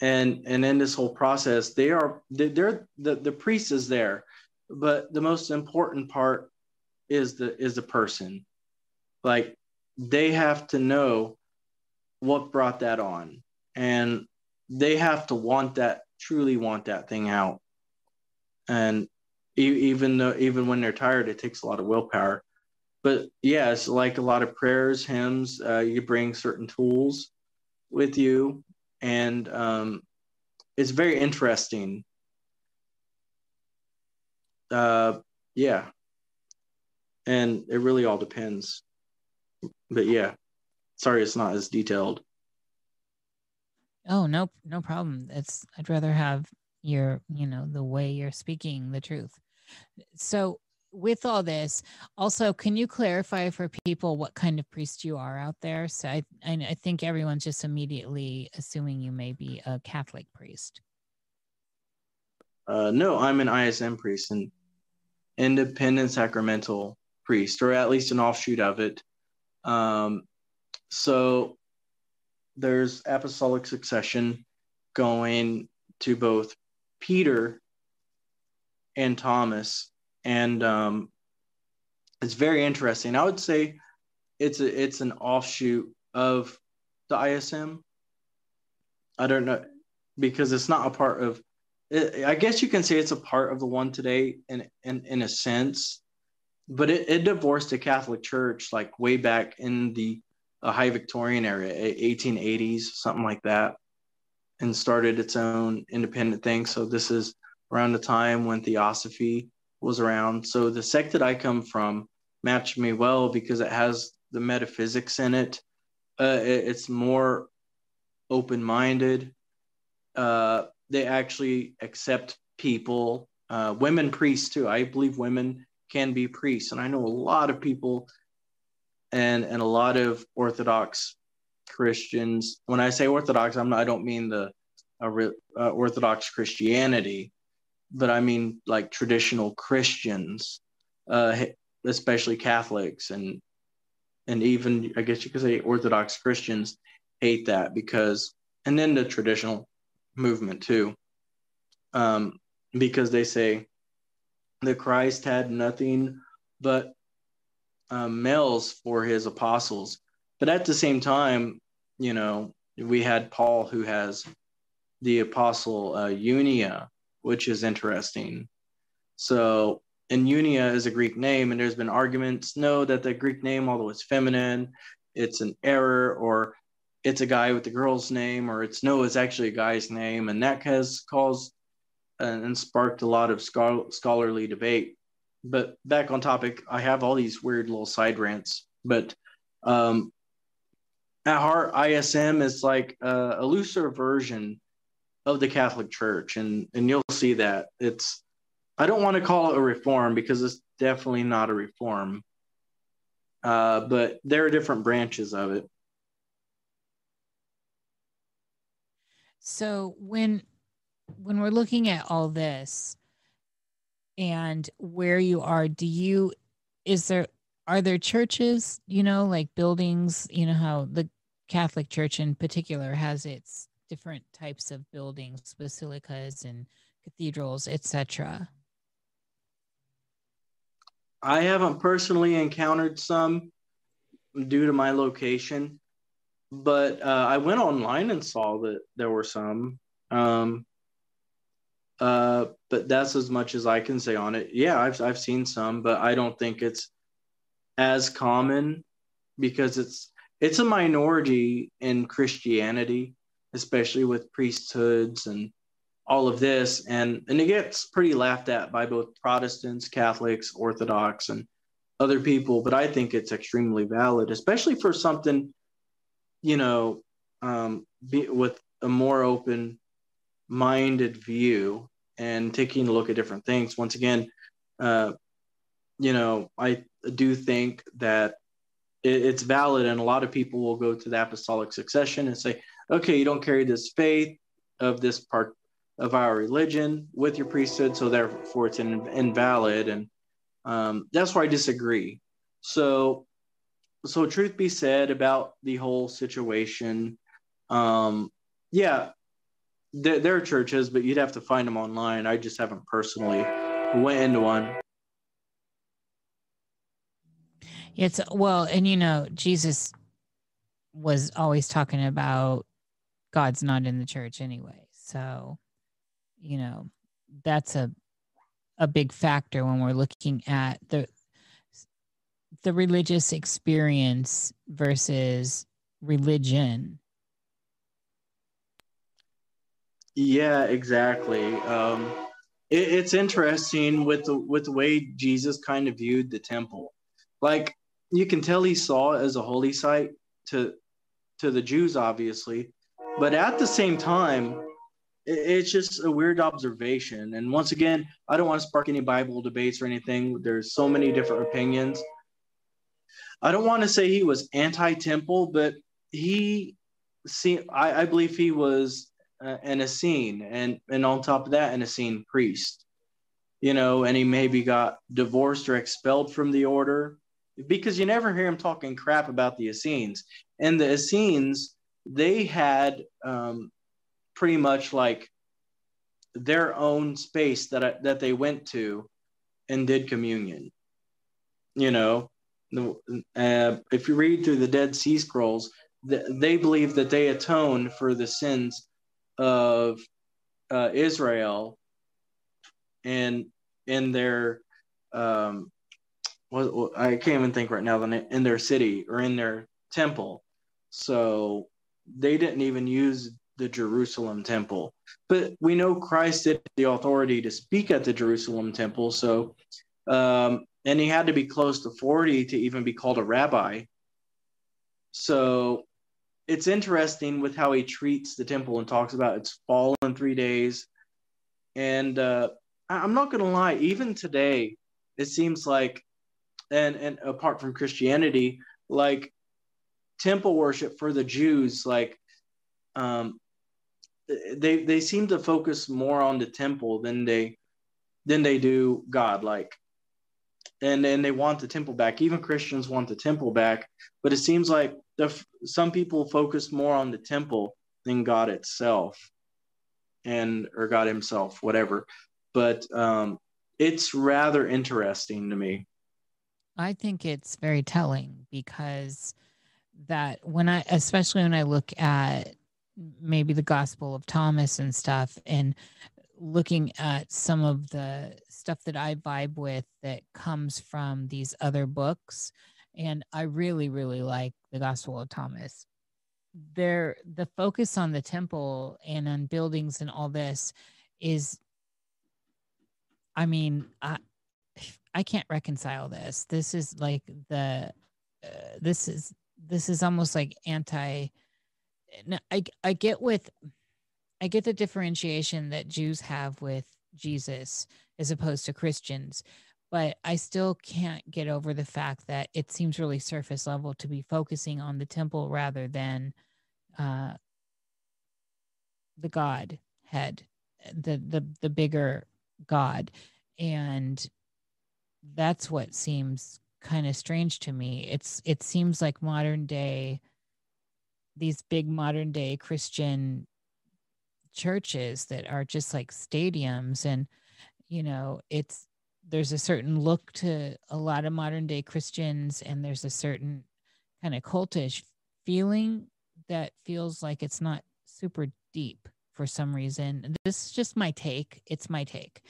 And, and in this whole process, they are, they're, the, the priest is there, but the most important part is the, is the person. Like they have to know what brought that on, and they have to want that, truly want that thing out. And even though, even when they're tired, it takes a lot of willpower. But yes, yeah, like a lot of prayers, hymns, uh, you bring certain tools with you, and um, it's very interesting. Uh, yeah, and it really all depends. But yeah, sorry, it's not as detailed. Oh, no, no problem. It's I'd rather have your, you know, the way you're speaking the truth. So with all this, also, can you clarify for people what kind of priest you are out there? So I, I think everyone's just immediately assuming you may be a Catholic priest. Uh, no, I'm an I S M priest, an independent sacramental priest, or at least an offshoot of it. Um, so there's apostolic succession going to both Peter and Thomas. And um, it's very interesting. I would say it's a, it's an offshoot of the I S M. I don't know, because it's not a part of, it, I guess you can say it's a part of the one today in, in, in a sense, but it, it divorced the Catholic Church like way back in the uh, High Victorian era, eighteen eighties, something like that, and started its own independent thing. So this is around the time when Theosophy was around. So the sect that I come from matched me well because it has the metaphysics in it. Uh, it it's more open-minded. Uh, they actually accept people, uh, women priests too. I believe women can be priests. And I know a lot of people and, and a lot of Orthodox Christians. When I say Orthodox, I'm not, I don't mean the uh, re, uh, Orthodox Christianity, but I mean like traditional Christians, uh, especially Catholics, and and even, I guess you could say, Orthodox Christians hate that because, and then the traditional movement too, um, because they say that Christ had nothing but uh, males for his apostles. But at the same time, you know, we had Paul, who has the apostle uh, Unia, which is interesting. So, and Unia is a Greek name, and there's been arguments, no, that the Greek name, although it's feminine, it's an error, or it's a guy with a girl's name, or it's no, it's actually a guy's name. And that has caused and sparked a lot of schol- scholarly debate. But back on topic, I have all these weird little side rants, but um, at heart, I S M is like a, a looser version of the Catholic Church, and and you'll see that it's, I don't want to call it a reform because it's definitely not a reform, uh, but there are different branches of it. So when when we're looking at all this and where you are, do you, is there, are there churches, you know, like buildings, you know, how the Catholic Church in particular has its different types of buildings, basilicas and cathedrals, et cetera? I haven't personally encountered some due to my location, but uh, I went online and saw that there were some. Um, uh, but that's as much as I can say on it. Yeah, I've I've seen some, but I don't think it's as common because it's it's a minority in Christianity, especially with priesthoods and all of this. And, and it gets pretty laughed at by both Protestants, Catholics, Orthodox, and other people. But I think it's extremely valid, especially for something, you know, um, be, with a more open-minded view and taking a look at different things. Once again, uh, you know, I do think that it, it's valid, and a lot of people will go to the apostolic succession and say, okay, you don't carry this faith of this part of our religion with your priesthood, so therefore it's in, invalid. And um, that's where I disagree. So, so truth be said about the whole situation. Um, yeah, there, there are churches, but you'd have to find them online. I just haven't personally went into one. It's well, and you know, Jesus was always talking about God's not in the church anyway. So, you know, that's a a big factor when we're looking at the the religious experience versus religion. Yeah, exactly. Um, it, it's interesting with the, with the way Jesus kind of viewed the temple. Like, you can tell he saw it as a holy site to to the Jews, obviously. But at the same time, it, it's just a weird observation. And once again, I don't want to spark any Bible debates or anything. There's so many different opinions. I don't want to say he was anti-temple, but he see, I, I believe he was uh, an Essene, and, and on top of that, an Essene priest. You know, and he maybe got divorced or expelled from the order, because you never hear him talking crap about the Essenes. And the Essenes, they had um, pretty much like their own space that I, that they went to and did communion. You know, uh, if you read through the Dead Sea Scrolls, th- they believe that they atone for the sins of uh, Israel and in their um, Well, I can't even think right now, in their city or in their temple. So they didn't even use the Jerusalem temple. But we know Christ had the authority to speak at the Jerusalem temple. So, um, and he had to be close to forty to even be called a rabbi. So it's interesting with how he treats the temple and talks about it's fallen three days. And uh, I'm not going to lie, even today, it seems like, And and apart from Christianity, like temple worship for the Jews, like um, they they seem to focus more on the temple than they than they do God. Like, and and they want the temple back. Even Christians want the temple back, but it seems like the, some people focus more on the temple than God itself, and or God Himself, whatever. But um, it's rather interesting to me. I think it's very telling, because that when I, especially when I look at maybe the Gospel of Thomas and stuff, and looking at some of the stuff that I vibe with that comes from these other books. And I really, really like the Gospel of Thomas. There, the focus on the temple and on buildings and all this is, I mean, I, I can't reconcile this. This is like the, uh, this is, this is almost like anti, no, I, I get with, I get the differentiation that Jews have with Jesus as opposed to Christians, but I still can't get over the fact that it seems really surface level to be focusing on the temple rather than uh, the Godhead, the, the, the bigger God. And that's what seems kind of strange to me. It's it seems like modern day, these big modern day Christian churches that are just like stadiums, and you know, it's there's a certain look to a lot of modern day Christians, and there's a certain kind of cultish feeling that feels like it's not super deep for some reason. This is just my take. It's my take,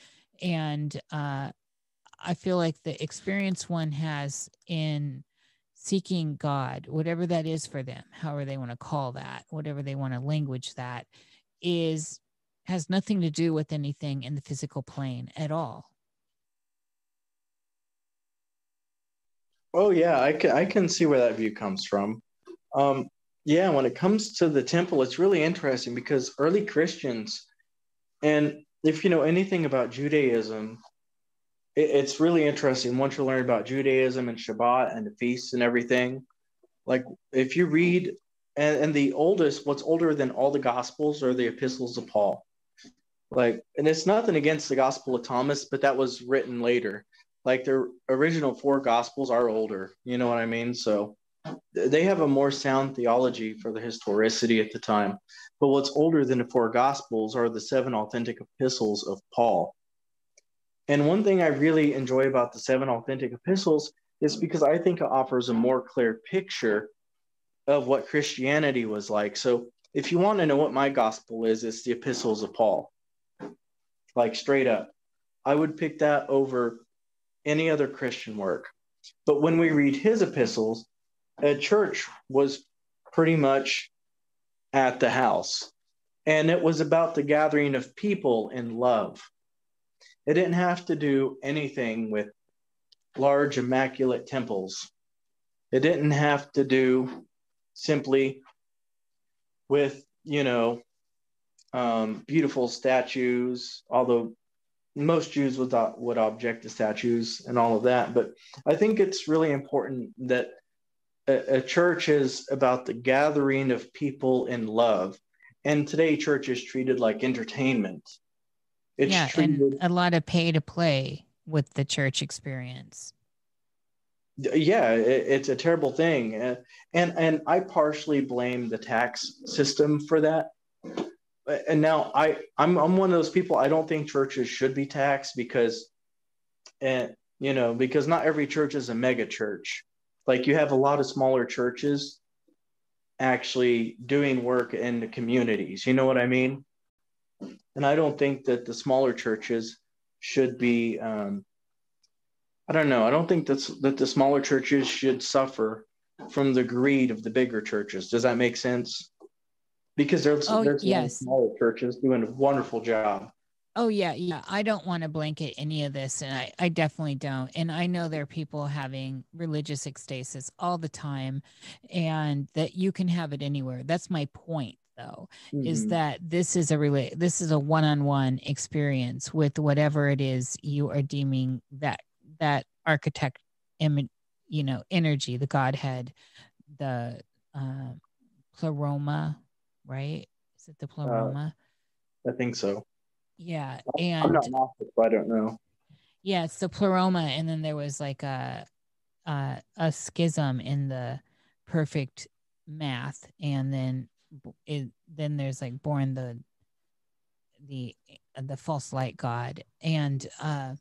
and uh. I feel like the experience one has in seeking God, whatever that is for them, however they want to call that, whatever they want to language that, is has nothing to do with anything in the physical plane at all. Oh yeah, I can, I can see where that view comes from. Um, yeah, when it comes to the temple, it's really interesting because early Christians, and if you know anything about Judaism, it's really interesting once you learn about Judaism and Shabbat and the feasts and everything. Like if you read, and, and the oldest, what's older than all the Gospels are the epistles of Paul. Like, and it's nothing against the Gospel of Thomas, but that was written later. Like the original four Gospels are older, you know what I mean? So they have a more sound theology for the historicity at the time. But what's older than the four Gospels are the seven authentic epistles of Paul. And one thing I really enjoy about the seven authentic epistles is because I think it offers a more clear picture of what Christianity was like. So if you want to know what my gospel is, it's the epistles of Paul. Like straight up. I would pick that over any other Christian work. But when we read his epistles, a church was pretty much at the house. And it was about the gathering of people in love. It didn't have to do anything with large immaculate temples. It didn't have to do simply with, you know, um, beautiful statues, although most Jews would, would object to statues and all of that. But I think it's really important that a, a church is about the gathering of people in love. And today church is treated like entertainment. It's yeah, treated and a lot of pay to play with the church experience. Yeah, it, it's a terrible thing. And, and, and I partially blame the tax system for that. And now I, I'm I'm one of those people. I don't think churches should be taxed because, and you know, because not every church is a mega church. Like you have a lot of smaller churches actually doing work in the communities. You know what I mean? And I don't think that the smaller churches should be. Um, I don't know. I don't think that's, that the smaller churches should suffer from the greed of the bigger churches. Does that make sense? Because there's, oh, there's yes. smaller churches doing a wonderful job. Oh, yeah. Yeah. I don't want to blanket any of this. And I, I definitely don't. And I know there are people having religious ecstasis all the time and that you can have it anywhere. That's my point, though, mm-hmm. is that this is a rela- this is a one-on-one experience with whatever it is you are deeming that that architect, Im- you know, energy, the Godhead, the uh, pleroma. Right? Is it the pleroma? Uh, I think so. Yeah, and I'm not Gnostic, so I don't know. Yeah, it's the pleroma, and then there was like a uh, a schism in the perfect math, and then it, then there's like born the the the false light god, and uh,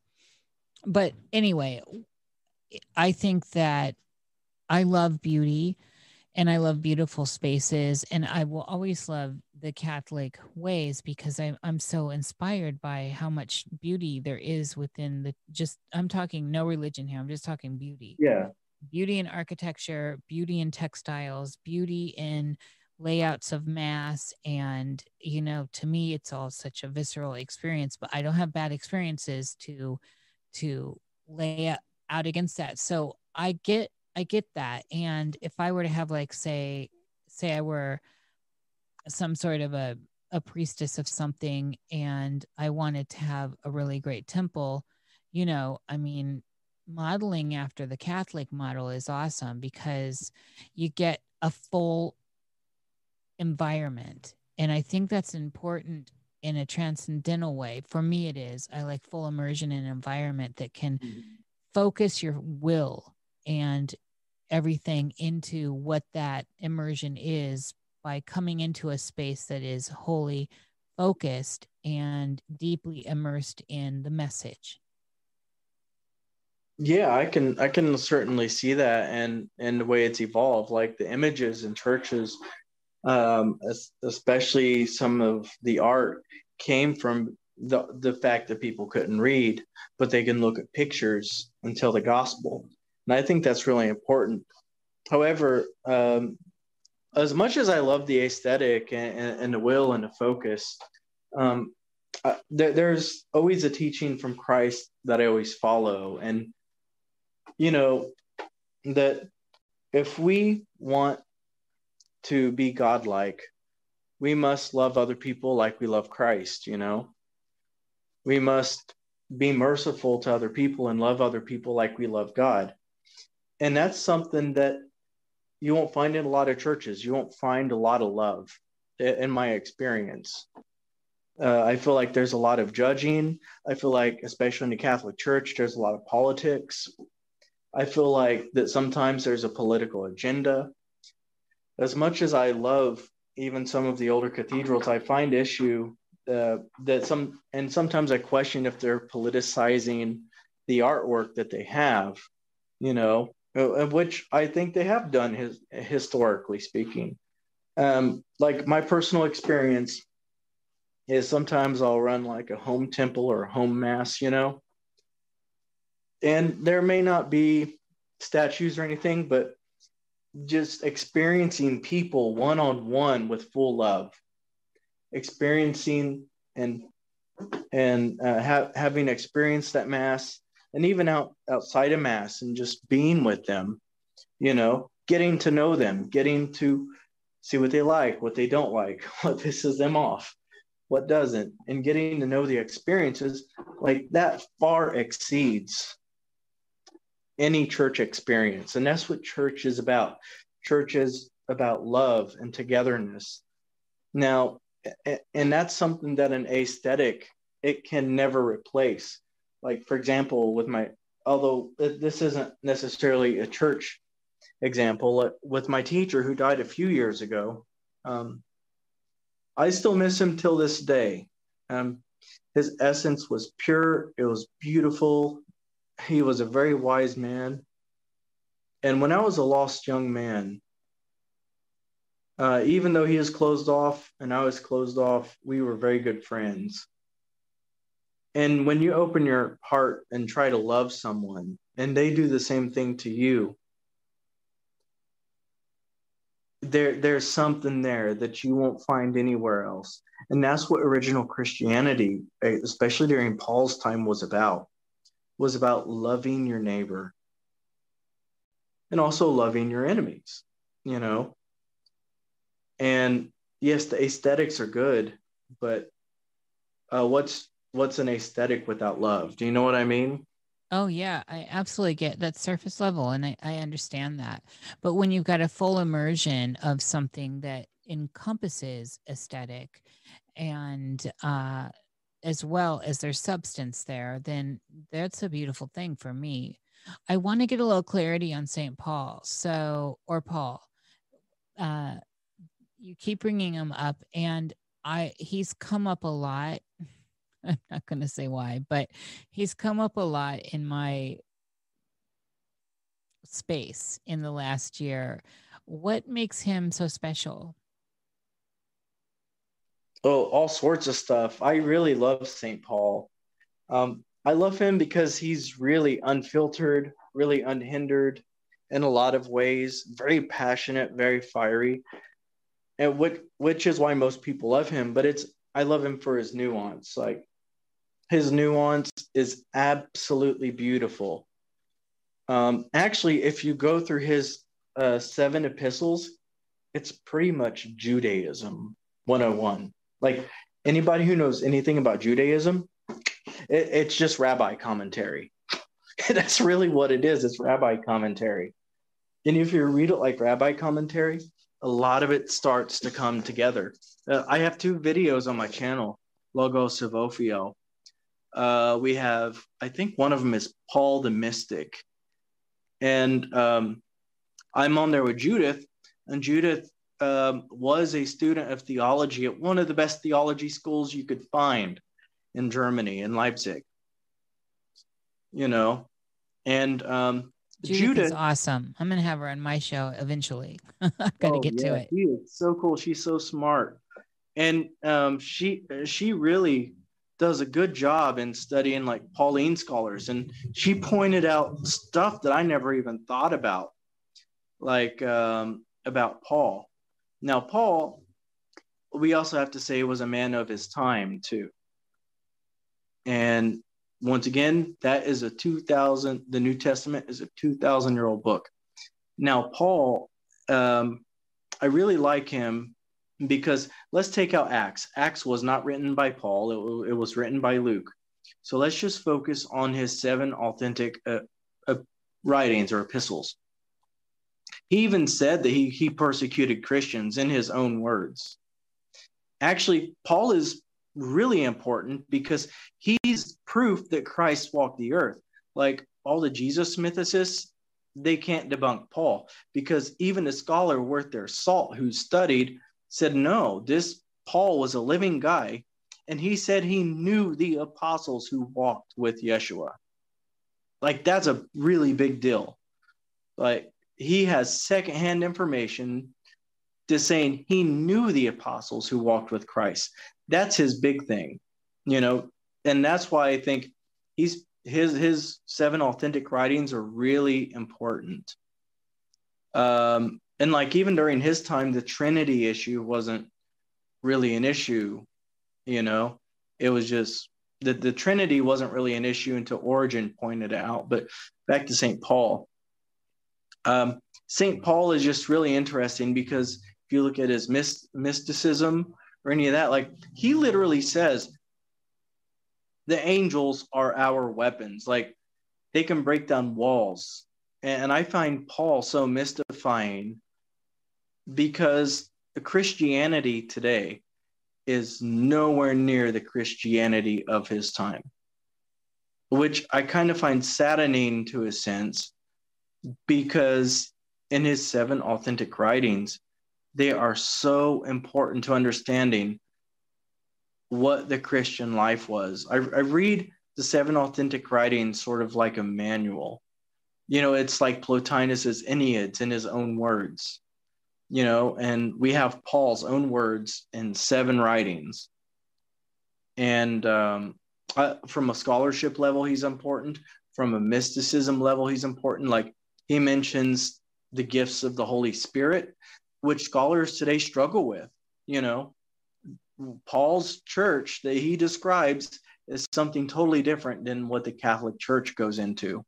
but anyway, I think that I love beauty. And I love beautiful spaces, and I will always love the Catholic ways because I'm I'm so inspired by how much beauty there is within the just. I'm talking no religion here. I'm just talking beauty. Yeah, beauty in architecture, beauty in textiles, beauty in layouts of mass, and you know, to me, it's all such a visceral experience. But I don't have bad experiences to to lay out against that. So I get. I get that. And if I were to have like, say, say I were some sort of a, a priestess of something and I wanted to have a really great temple, you know, I mean, modeling after the Catholic model is awesome because you get a full environment. And I think that's important in a transcendental way. For me, it is. I like full immersion in an environment that can mm-hmm. focus your will and everything into what that immersion is by coming into a space that is wholly focused and deeply immersed in the message. Yeah, I can I can certainly see that, and and the way it's evolved, like the images in churches, um, especially some of the art came from the the fact that people couldn't read, but they can look at pictures and tell the gospel. And I think that's really important. However, um, as much as I love the aesthetic and, and, and the will and the focus, um, uh, there, there's always a teaching from Christ that I always follow. And, you know, that if we want to be godlike, we must love other people like we love Christ, you know. We must be merciful to other people and love other people like we love God. And that's something that you won't find in a lot of churches. You won't find a lot of love, in my experience. Uh, I feel like there's a lot of judging. I feel like, especially in the Catholic Church, there's a lot of politics. I feel like that sometimes there's a political agenda. As much as I love even some of the older cathedrals, I find issue uh, that some, and sometimes I question if they're politicizing the artwork that they have. you know, which I think they have done his, historically speaking. Um, like my personal experience is sometimes I'll run like a home temple or a home mass, you know, and there may not be statues or anything, but just experiencing people one-on-one with full love, experiencing and and uh, ha- having experienced that mass, and even out outside of mass, and just being with them, you know, getting to know them, getting to see what they like, what they don't like, what pisses them off, what doesn't, and getting to know the experiences like that far exceeds any church experience. And that's what church is about. Church is about love and togetherness. Now, and that's something that an aesthetic, it can never replace. Like, for example, with my, although this isn't necessarily a church example, with my teacher who died a few years ago, um, I still miss him till this day. Um, his essence was pure. It was beautiful. He was a very wise man. And when I was a lost young man, uh, even though he was closed off and I was closed off, we were very good friends. And when you open your heart and try to love someone, and they do the same thing to you, there, there's something there that you won't find anywhere else. And that's what original Christianity, especially during Paul's time, was about. Was about loving your neighbor and also loving your enemies, you know? And yes, the aesthetics are good, but uh, what's what's an aesthetic without love? Do you know what I mean? Oh, yeah, I absolutely get that surface level, and I, I understand that. But when you've got a full immersion of something that encompasses aesthetic and uh as well as their substance there, then that's a beautiful thing for me. I want to get a little clarity on Saint Paul. So, or Paul, uh, you keep bringing him up, and I, he's come up a lot. I'm not going to say why, but he's come up a lot in my space in the last year. What makes him so special? Oh, all sorts of stuff. I really love Saint Paul. Um, I love him because he's really unfiltered, really unhindered in a lot of ways, very passionate, very fiery, and which, which is why most people love him. But it's, I love him for his nuance. Like, his nuance is absolutely beautiful. Um, actually, if you go through his uh, seven epistles, it's pretty much Judaism one oh one. Like, anybody who knows anything about Judaism, it, it's just rabbi commentary. That's really what it is. It's rabbi commentary. And if you read it like rabbi commentary, a lot of it starts to come together. Uh, I have two videos on my channel, Logos of Ophio. Uh, we have, I think one of them is Paul the Mystic. And um, I'm on there with Judith, and Judith Um, was a student of theology at one of the best theology schools you could find in Germany, in Leipzig. You know, and um, Judith, Judith is awesome. I'm going to have her on my show eventually. I've got to oh, get yeah, to it. She is so cool. She's so smart, and um, she she really does a good job in studying like Pauline scholars, and she pointed out stuff that I never even thought about, like um, about Paul. Now, Paul, we also have to say, was a man of his time, too. And once again, that is a two thousand, the New Testament is a two thousand year old book. Now, Paul, um, I really like him because let's take out Acts. Acts was not written by Paul. It, it was written by Luke. So let's just focus on his seven authentic uh, uh, writings or epistles. He even said that he, he persecuted Christians in his own words. Actually, Paul is really important because he's proof that Christ walked the earth. Like all the Jesus mythicists, they can't debunk Paul, because even a scholar worth their salt who studied said, no, this Paul was a living guy. And he said he knew the apostles who walked with Yeshua. Like, that's a really big deal. Like, he has secondhand information to saying he knew the apostles who walked with Christ. That's his big thing, you know, and that's why I think he's his his seven authentic writings are really important. Um, and like even during his time, the Trinity issue wasn't really an issue, you know. It was just that the Trinity wasn't really an issue until Origen pointed it out. But back to Saint Paul. Um, Saint Paul is just really interesting because if you look at his myst- mysticism or any of that, like he literally says the angels are our weapons. Like they can break down walls. And, and I find Paul so mystifying because the Christianity today is nowhere near the Christianity of his time, which I kind of find saddening to a sense, because in his seven authentic writings, they are so important to understanding what the Christian life was. I, I read the seven authentic writings sort of like a manual. You know, it's like Plotinus's Enneads in his own words, you know, and we have Paul's own words in seven writings. And um, I, from a scholarship level, he's important. From a mysticism level, he's important. Like he mentions the gifts of the Holy Spirit, which scholars today struggle with, you know. Paul's church that he describes is something totally different than what the Catholic Church goes into,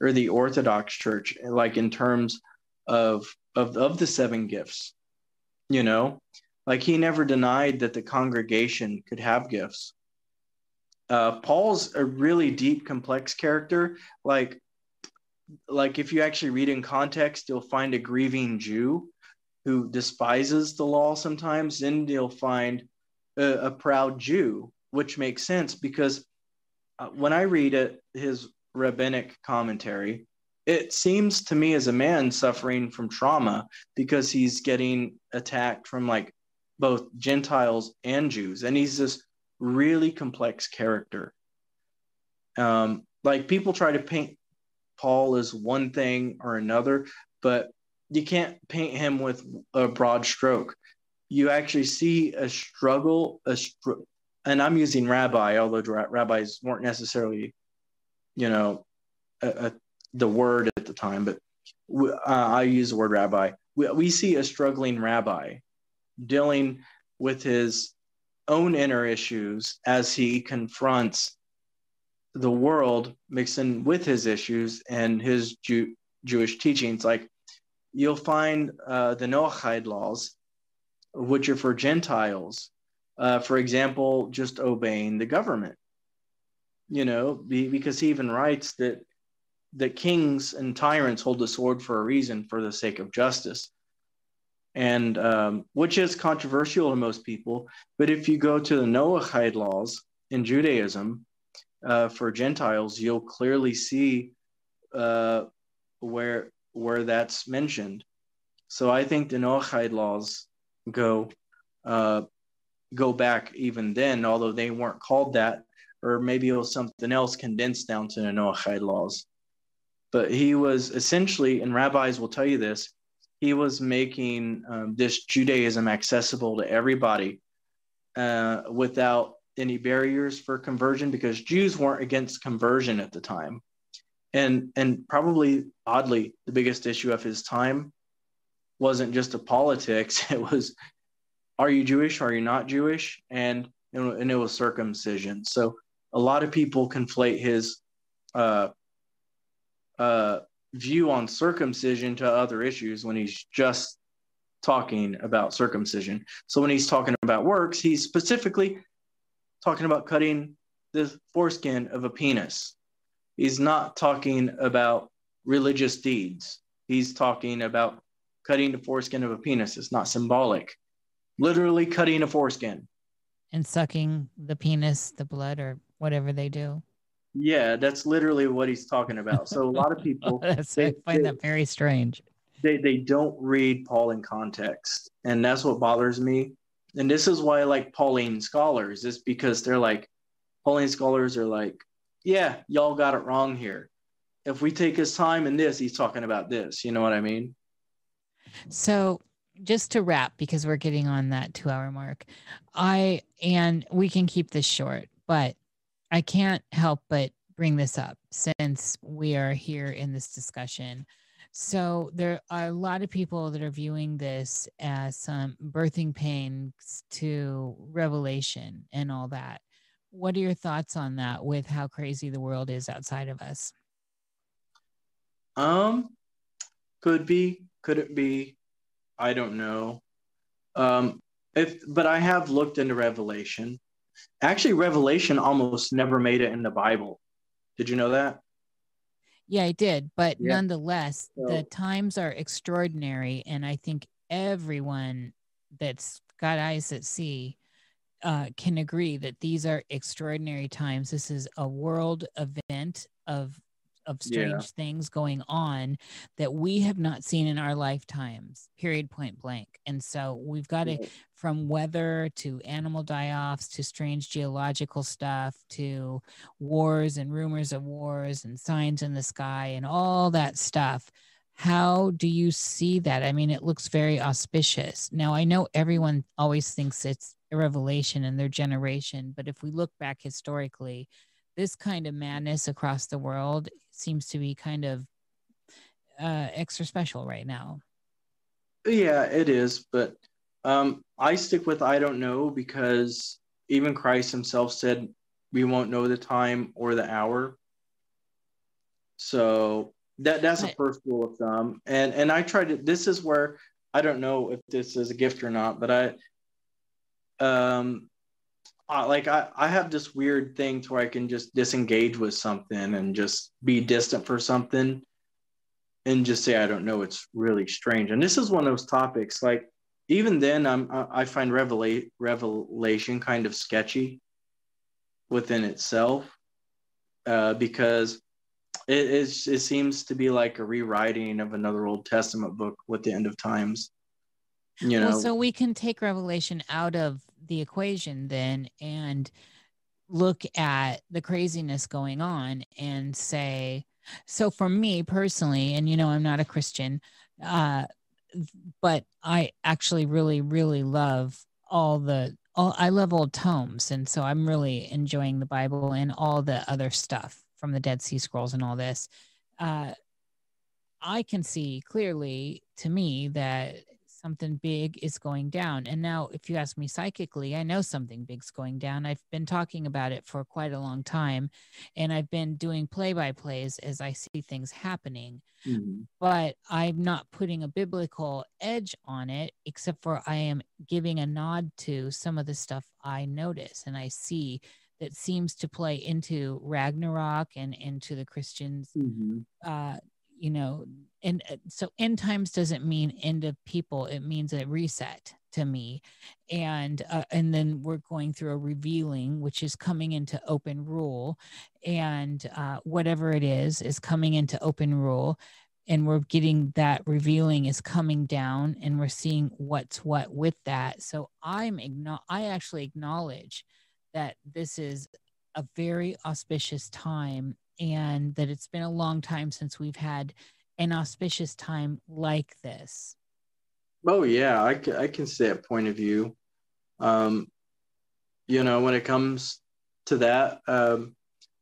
or the Orthodox Church, like in terms of, of, of the seven gifts, you know, like he never denied that the congregation could have gifts. Uh, Paul's a really deep, complex character. Like, like if you actually read in context, you'll find a grieving Jew who despises the law sometimes, then you'll find a, a proud Jew, which makes sense because uh, when I read it, his rabbinic commentary, it seems to me as a man suffering from trauma because he's getting attacked from like both Gentiles and Jews. And he's this really complex character. Um, like people try to paint Paul as one thing or another, but you can't paint him with a broad stroke. You actually see a struggle, a str- and I'm using rabbi, although rabbis weren't necessarily, you know, a, a, the word at the time, but we, uh, I use the word rabbi. We, we see a struggling rabbi dealing with his own inner issues as he confronts the world, mixing with his issues and his Jew, Jewish teachings. Like, you'll find uh, the Noahide laws, which are for Gentiles. Uh, for example, just obeying the government, you know, be, because he even writes that the kings and tyrants hold the sword for a reason, for the sake of justice. And um, which is controversial to most people. But if you go to the Noahide laws in Judaism uh, for Gentiles, you'll clearly see uh, where... where that's mentioned. So I think the Noahide laws go uh, go back even then, although they weren't called that, or maybe it was something else condensed down to the Noahide laws. But he was essentially, and rabbis will tell you this, he was making um, this Judaism accessible to everybody uh, without any barriers for conversion, because Jews weren't against conversion at the time. And and probably, oddly, the biggest issue of his time wasn't just the politics. It was, are you Jewish? Are you not Jewish? And, and it was circumcision. So a lot of people conflate his uh, uh, view on circumcision to other issues when he's just talking about circumcision. So when he's talking about works, he's specifically talking about cutting the foreskin of a penis. He's not talking about religious deeds. He's talking about cutting the foreskin of a penis. It's not symbolic. Literally cutting a foreskin. And sucking the penis, the blood, or whatever they do. Yeah, that's literally what he's talking about. So a lot of people... oh, that's, they, I find they, that very strange. They, they don't read Paul in context. And that's what bothers me. And this is why I like Pauline scholars, is because they're like... Pauline scholars are like, yeah, y'all got it wrong here. if we take his time in this, he's talking about this. You know what I mean? So just to wrap, because we're getting on that two hour mark, I, and we can keep this short, but I can't help but bring this up since we are here in this discussion. So there are a lot of people that are viewing this as some um, birthing pains to revelation and all that. What are your thoughts on that with how crazy the world is outside of us? Um, could be, could it be? I don't know. Um, if, but I have looked into Revelation. Actually, Revelation almost never made it in the Bible. Did you know that? Yeah, I did. But yeah. Nonetheless, so, the times are extraordinary. And I think everyone that's got eyes at sea uh, can agree that these are extraordinary times. This is a world event of, of strange yeah. things going on that we have not seen in our lifetimes, period, point blank. And so we've got to, yeah. from weather to animal die-offs to strange geological stuff to wars and rumors of wars and signs in the sky and all that stuff. How do you see that? I mean, it looks very auspicious. Now, I know everyone always thinks it's a revelation in their generation, but if we look back historically, this kind of madness across the world seems to be kind of uh, extra special right now. Yeah, it is, but um, I stick with I don't know, because even Christ himself said we won't know the time or the hour. So that that's but, a first rule of thumb. And and I try to, this is where I don't know if this is a gift or not, but I um I, like I, I have this weird thing to where I can just disengage with something and just be distant for something. And just say, I don't know, it's really strange. And this is one of those topics, like, even then, I'm, I find revela- revelation kind of sketchy within itself, uh, because it, it's, it seems to be like a rewriting of another Old Testament book with the end of times. You know? Well, so we can take revelation out of the equation then and look at the craziness going on and say, so for me personally, and you know, I'm not a Christian, uh, but I actually really, really love all the, all, I love old tomes. And so I'm really enjoying the Bible and all the other stuff from the Dead Sea Scrolls and all this. Uh, I can see clearly to me that something big is going down. And now if you ask me psychically, I know something big's going down. I've been talking about it for quite a long time, and I've been doing play-by-plays as I see things happening. Mm-hmm. But I'm not putting a biblical edge on it, except for I am giving a nod to some of the stuff I notice and I see that seems to play into Ragnarok and into the Christians, mm-hmm. uh, you know, and so end times doesn't mean end of people. It means a reset to me. And, uh, and then we're going through a revealing, which is coming into open rule, and uh, whatever it is, is coming into open rule. And we're getting that revealing is coming down, and we're seeing what's what with that. So I'm, I actually acknowledge that this is a very auspicious time, and that it's been a long time since we've had an auspicious time like this. Oh yeah, I, I can see that point of view. Um, you know, when it comes to that, um,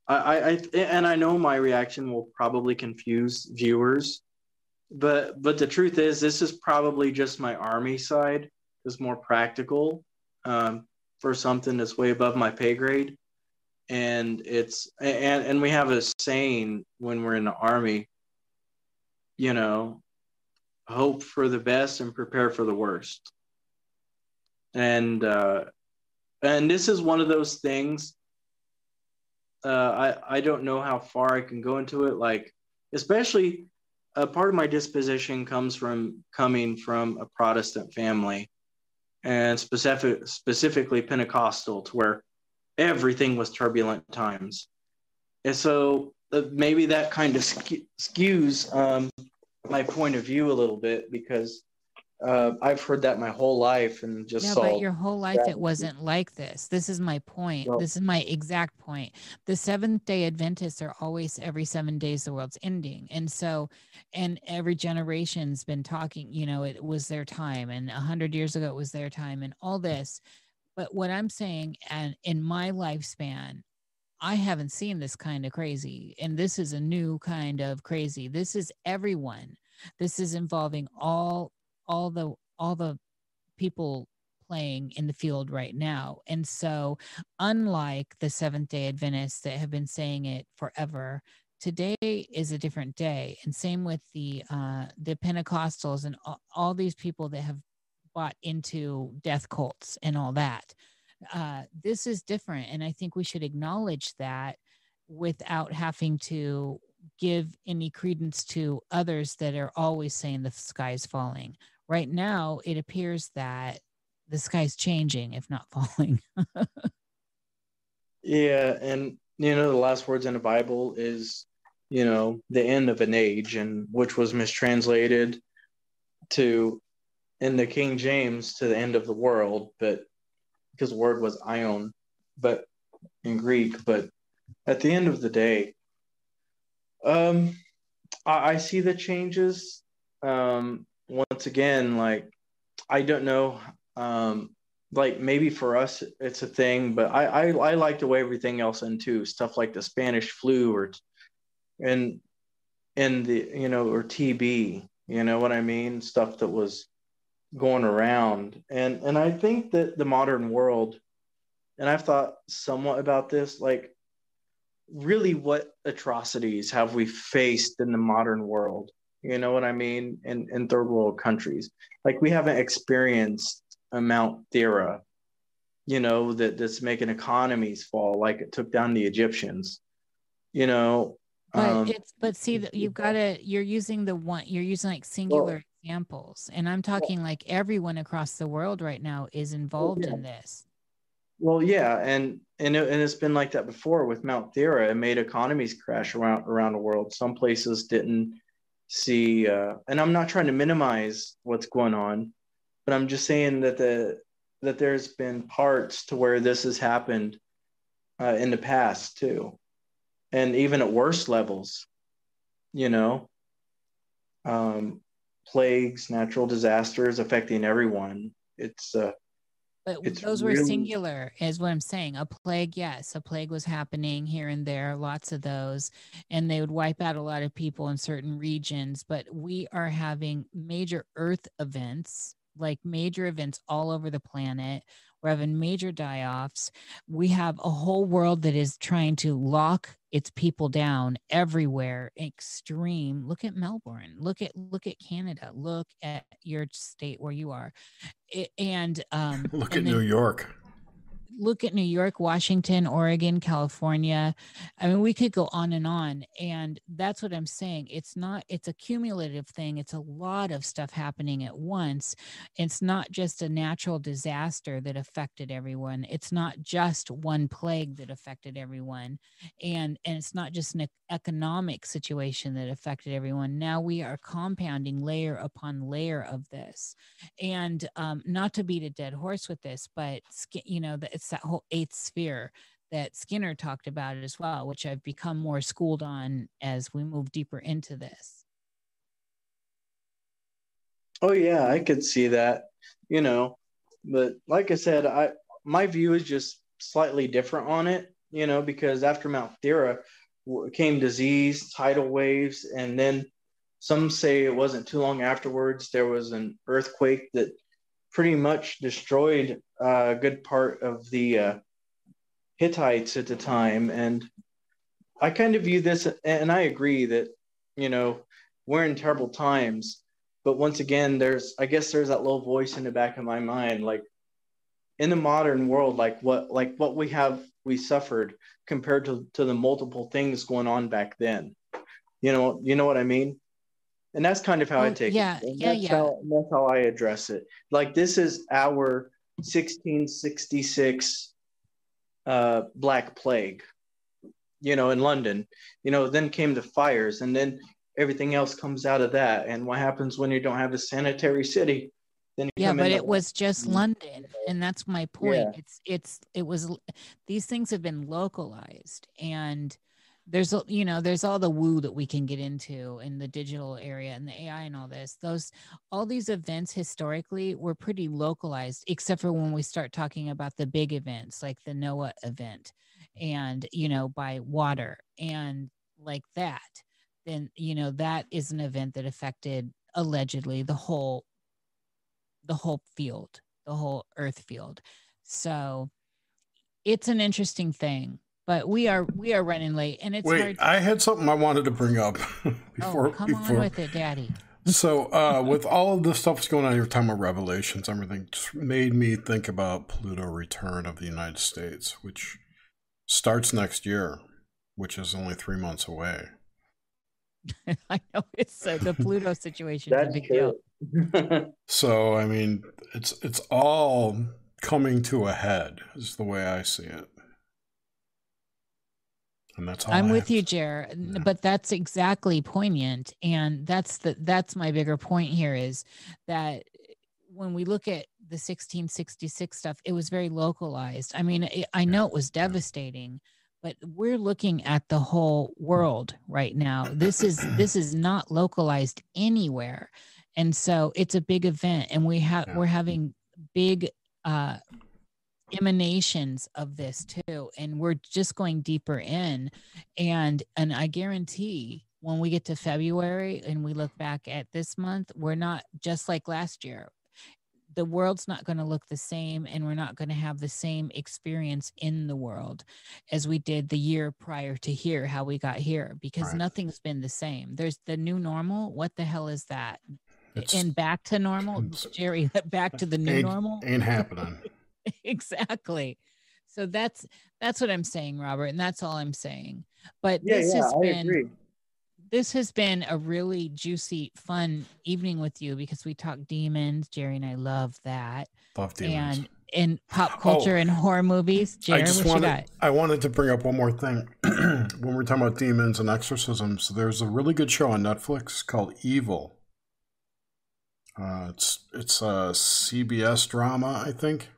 I, I, I and I know my reaction will probably confuse viewers, but but the truth is, this is probably just my army side is more practical um, for something that's way above my pay grade, and it's and and we have a saying when we're in the army. You know, hope for the best and prepare for the worst. And uh, and this is one of those things. Uh, I I don't know how far I can go into it. Like, especially a uh, part of my disposition comes from coming from a Protestant family, and specific specifically Pentecostal, to where everything was turbulent times, and so. Maybe that kind of skews um, my point of view a little bit, because Uh, I've heard that my whole life and just yeah, saw. But your whole life that. It wasn't like this. This is my point. No. This is my exact point. The Seventh-day Adventists are always every seven days the world's ending. And so, and every generation's been talking, you know, it was their time, and a hundred years ago it was their time and all this. But what I'm saying, and in my lifespan, I haven't seen this kind of crazy. And this is a new kind of crazy. This is everyone. This is involving all all the all the people playing in the field right now. And so unlike the Seventh-day Adventists that have been saying it forever, today is a different day. And same with the uh, the Pentecostals and all, all these people that have bought into death cults and all that. Uh, this is different. And I think we should acknowledge that without having to give any credence to others that are always saying the sky's falling. Right now, it appears that the sky's changing, if not falling. Yeah, and you know, the last words in the Bible is, you know, the end of an age, and which was mistranslated to, in the King James, to the end of the world, but because the word was ion, but in Greek. But at the end of the day, Um, I, I see the changes. Um, once again, like, I don't know, um, like maybe for us it's a thing, but I, I, I like to weigh everything else into stuff like the Spanish flu or, and, and the, you know, or T B, you know what I mean? Stuff that was going around. And, and I think that the modern world, and I've thought somewhat about this, like, really what atrocities have we faced in the modern world, you know what I mean, in, in third world countries? Like, we haven't experienced a Mount Thera, you know, that, that's making economies fall like it took down the Egyptians, you know. But um, it's but see, you've got to, you're using the one, you're using like singular well, examples, and I'm talking well, like everyone across the world right now is involved yeah. in this. Well, yeah, and and, it, and it's been like that before with Mount Thera. It made economies crash around around the world. Some places didn't see, uh, and I'm not trying to minimize what's going on, but I'm just saying that the that there's been parts to where this has happened uh, in the past too, and even at worse levels, you know, um, plagues, natural disasters affecting everyone. It's uh, But it's those were really singular, is what I'm saying. A plague, yes, a plague was happening here and there, lots of those, and they would wipe out a lot of people in certain regions. But we are having major earth events, like major events all over the planet. We're having major die-offs. We have a whole world that is trying to lock its people down everywhere. Extreme. Look at Melbourne. Look at look at Canada. Look at your state where you are. It, and um, look and at New York. Look at New York, Washington, Oregon, California. I mean, we could go on and on. And that's what I'm saying. It's not, it's a cumulative thing. It's a lot of stuff happening at once. It's not just a natural disaster that affected everyone. It's not just one plague that affected everyone. And, and it's not just an economic situation that affected everyone. Now we are compounding layer upon layer of this. And um, not to beat a dead horse with this, but, you know, it's that whole eighth sphere that Skinner talked about as well, which I've become more schooled on as we move deeper into this. Oh yeah, I could see that, you know, but like I said, I my view is just slightly different on it, you know, because after Mount Thera came disease, tidal waves, and then some say it wasn't too long afterwards there was an earthquake that pretty much destroyed uh, a good part of the uh, Hittites at the time. And I kind of view this, and I agree that, you know, we're in terrible times, but once again, there's, I guess there's that little voice in the back of my mind, like in the modern world, like what, like what we have, we suffered compared to, to the multiple things going on back then, you know, you know what I mean? And that's kind of how oh, I take yeah, it. And yeah, that's yeah, yeah. That's how I address it. Like, this is our sixteen sixty-six uh, Black Plague, you know, in London. You know, then came the fires, and then everything else comes out of that. And what happens when you don't have a sanitary city? Then yeah, but it was just London, and that's my point. Yeah. It's it's it was these things have been localized, and there's you know there's all the woo that we can get into in the digital area and the A I and all this. Those all these events historically were pretty localized, except for when we start talking about the big events like the Noah event, and you know by water and like that. Then you know that is an event that affected allegedly the whole. the whole field, the whole earth field. So it's an interesting thing, but we are, we are running late and it's Wait, hard. I had something I wanted to bring up before. Oh, come before. on with it, Daddy. So uh, with all of the stuff that's going on here, time of revelations, everything just made me think about Pluto return of the United States, which starts next year, which is only three months away. I know it's so the Pluto situation. That's big deal. So I mean, it's it's all coming to a head, is the way I see it, and that's all I'm I with have. you, Jer. Yeah. But that's exactly poignant, and that's the that's my bigger point here is that when we look at the sixteen sixty-six stuff, it was very localized. I mean, it, I know it was devastating. But we're looking at the whole world right now. This is this is not localized anywhere, and so it's a big event, and we have we're having big uh, emanations of this too, and we're just going deeper in, and and I guarantee when we get to February and we look back at this month, we're not just like last year. The world's not going to look the same, and we're not going to have the same experience in the world as we did the year prior to here, how we got here, because right. nothing's been the same. There's the new normal. What the hell is that? It's, and back to normal, Jerry, back to the new ain't, normal. Ain't happening. Exactly. So that's, that's what I'm saying, Robert. And that's all I'm saying. But yeah, this yeah, has I been, agree. This has been a really juicy, fun evening with you because we talk demons. Jerry and I love that. Love demons. And, and pop culture oh, and horror movies. Jerry, I just what wanted, you got? I wanted to bring up one more thing. When we're talking about demons and exorcisms, there's a really good show on Netflix called Evil. Uh, it's it's a C B S drama, I think.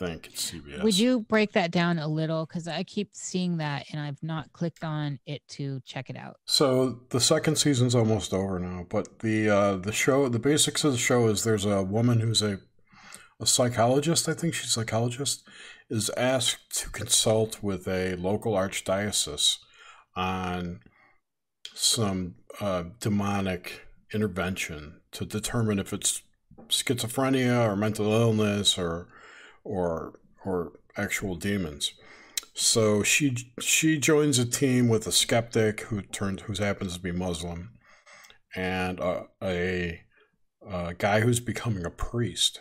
I think it's C B S. Would you break that down a little? Because I keep seeing that and I've not clicked on it to check it out. So the second season's almost over now, but the uh, the show, the basics of the show is there's a woman who's a, a psychologist, I think she's a psychologist, is asked to consult with a local archdiocese on some uh, demonic intervention to determine if it's schizophrenia or mental illness or or or actual demons. So she she joins a team with a skeptic who turns who happens to be Muslim, and a, a, a guy who's becoming a priest.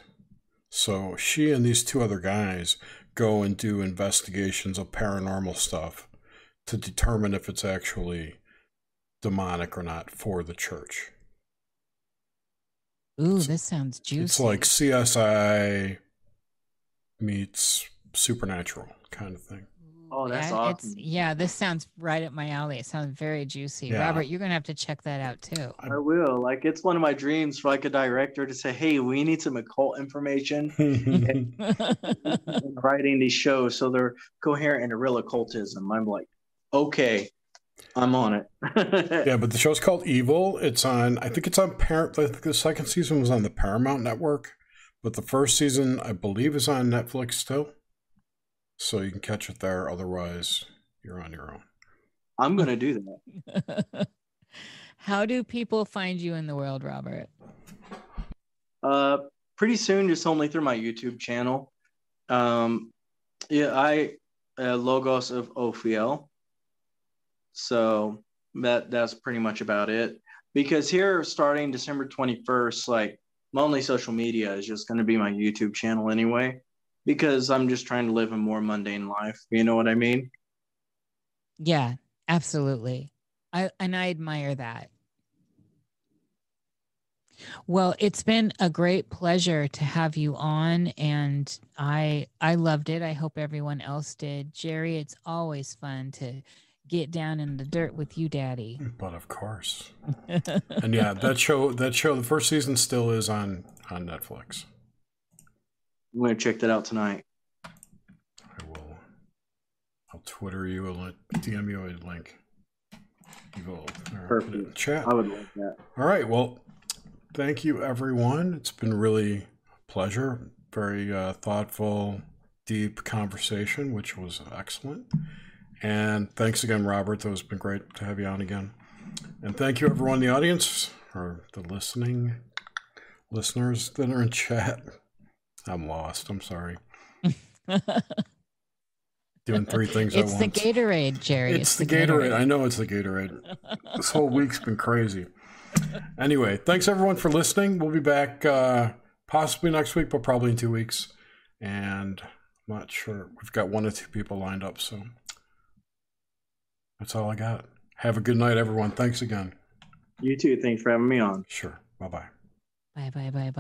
So she and these two other guys go and do investigations of paranormal stuff to determine if it's actually demonic or not for the church. Ooh, this sounds juicy. It's like C S I meets supernatural kind of thing. Oh, that's yeah, awesome. Yeah, this sounds right up my alley. It sounds very juicy. Yeah. Robert, you're going to have to check that out too. I will. Like, it's one of my dreams for like a director to say, hey, we need some occult information and writing these shows so they're coherent in a real occultism. I'm like, okay, I'm on it. Yeah, but the show's called Evil. It's on, I think it's on Paramount. I think the second season was on the Paramount Network. But the first season, I believe, is on Netflix still. So you can catch it there. Otherwise, you're on your own. I'm going to do that. How do people find you in the world, Robert? Uh, pretty soon, just only through my YouTube channel. Um, yeah, I uh, Logos of Ophio. So that that's pretty much about it. Because here, starting December twenty-first, like, my only social media is just going to be my YouTube channel anyway, because I'm just trying to live a more mundane life. You know what I mean? Yeah, absolutely. I, and I admire that. Well, it's been a great pleasure to have you on, and I, I loved it. I hope everyone else did. Jerry, it's always fun to get down in the dirt with you, Daddy. But of course. And yeah, that show, that show, the first season still is on, on Netflix. I'm going to check that out tonight. I will. I'll Twitter you, I'll D M you a link. Evil. Right, perfect. Chat. I would like that. All right. Well, thank you, everyone. It's been really a pleasure. Very uh, thoughtful, deep conversation, which was excellent. And thanks again, Robert. It's been great to have you on again. And thank you, everyone in the audience, or the listening listeners that are in chat. I'm lost. I'm sorry. Doing three things at once. It's the Gatorade, Jerry. It's the Gatorade. I know it's the Gatorade. This whole week's been crazy. Anyway, thanks, everyone, for listening. We'll be back uh, possibly next week, but probably in two weeks. And I'm not sure. We've got one or two people lined up, so... That's all I got. Have a good night, everyone. Thanks again. You too. Thanks for having me on. Sure. Bye-bye. Bye-bye-bye-bye.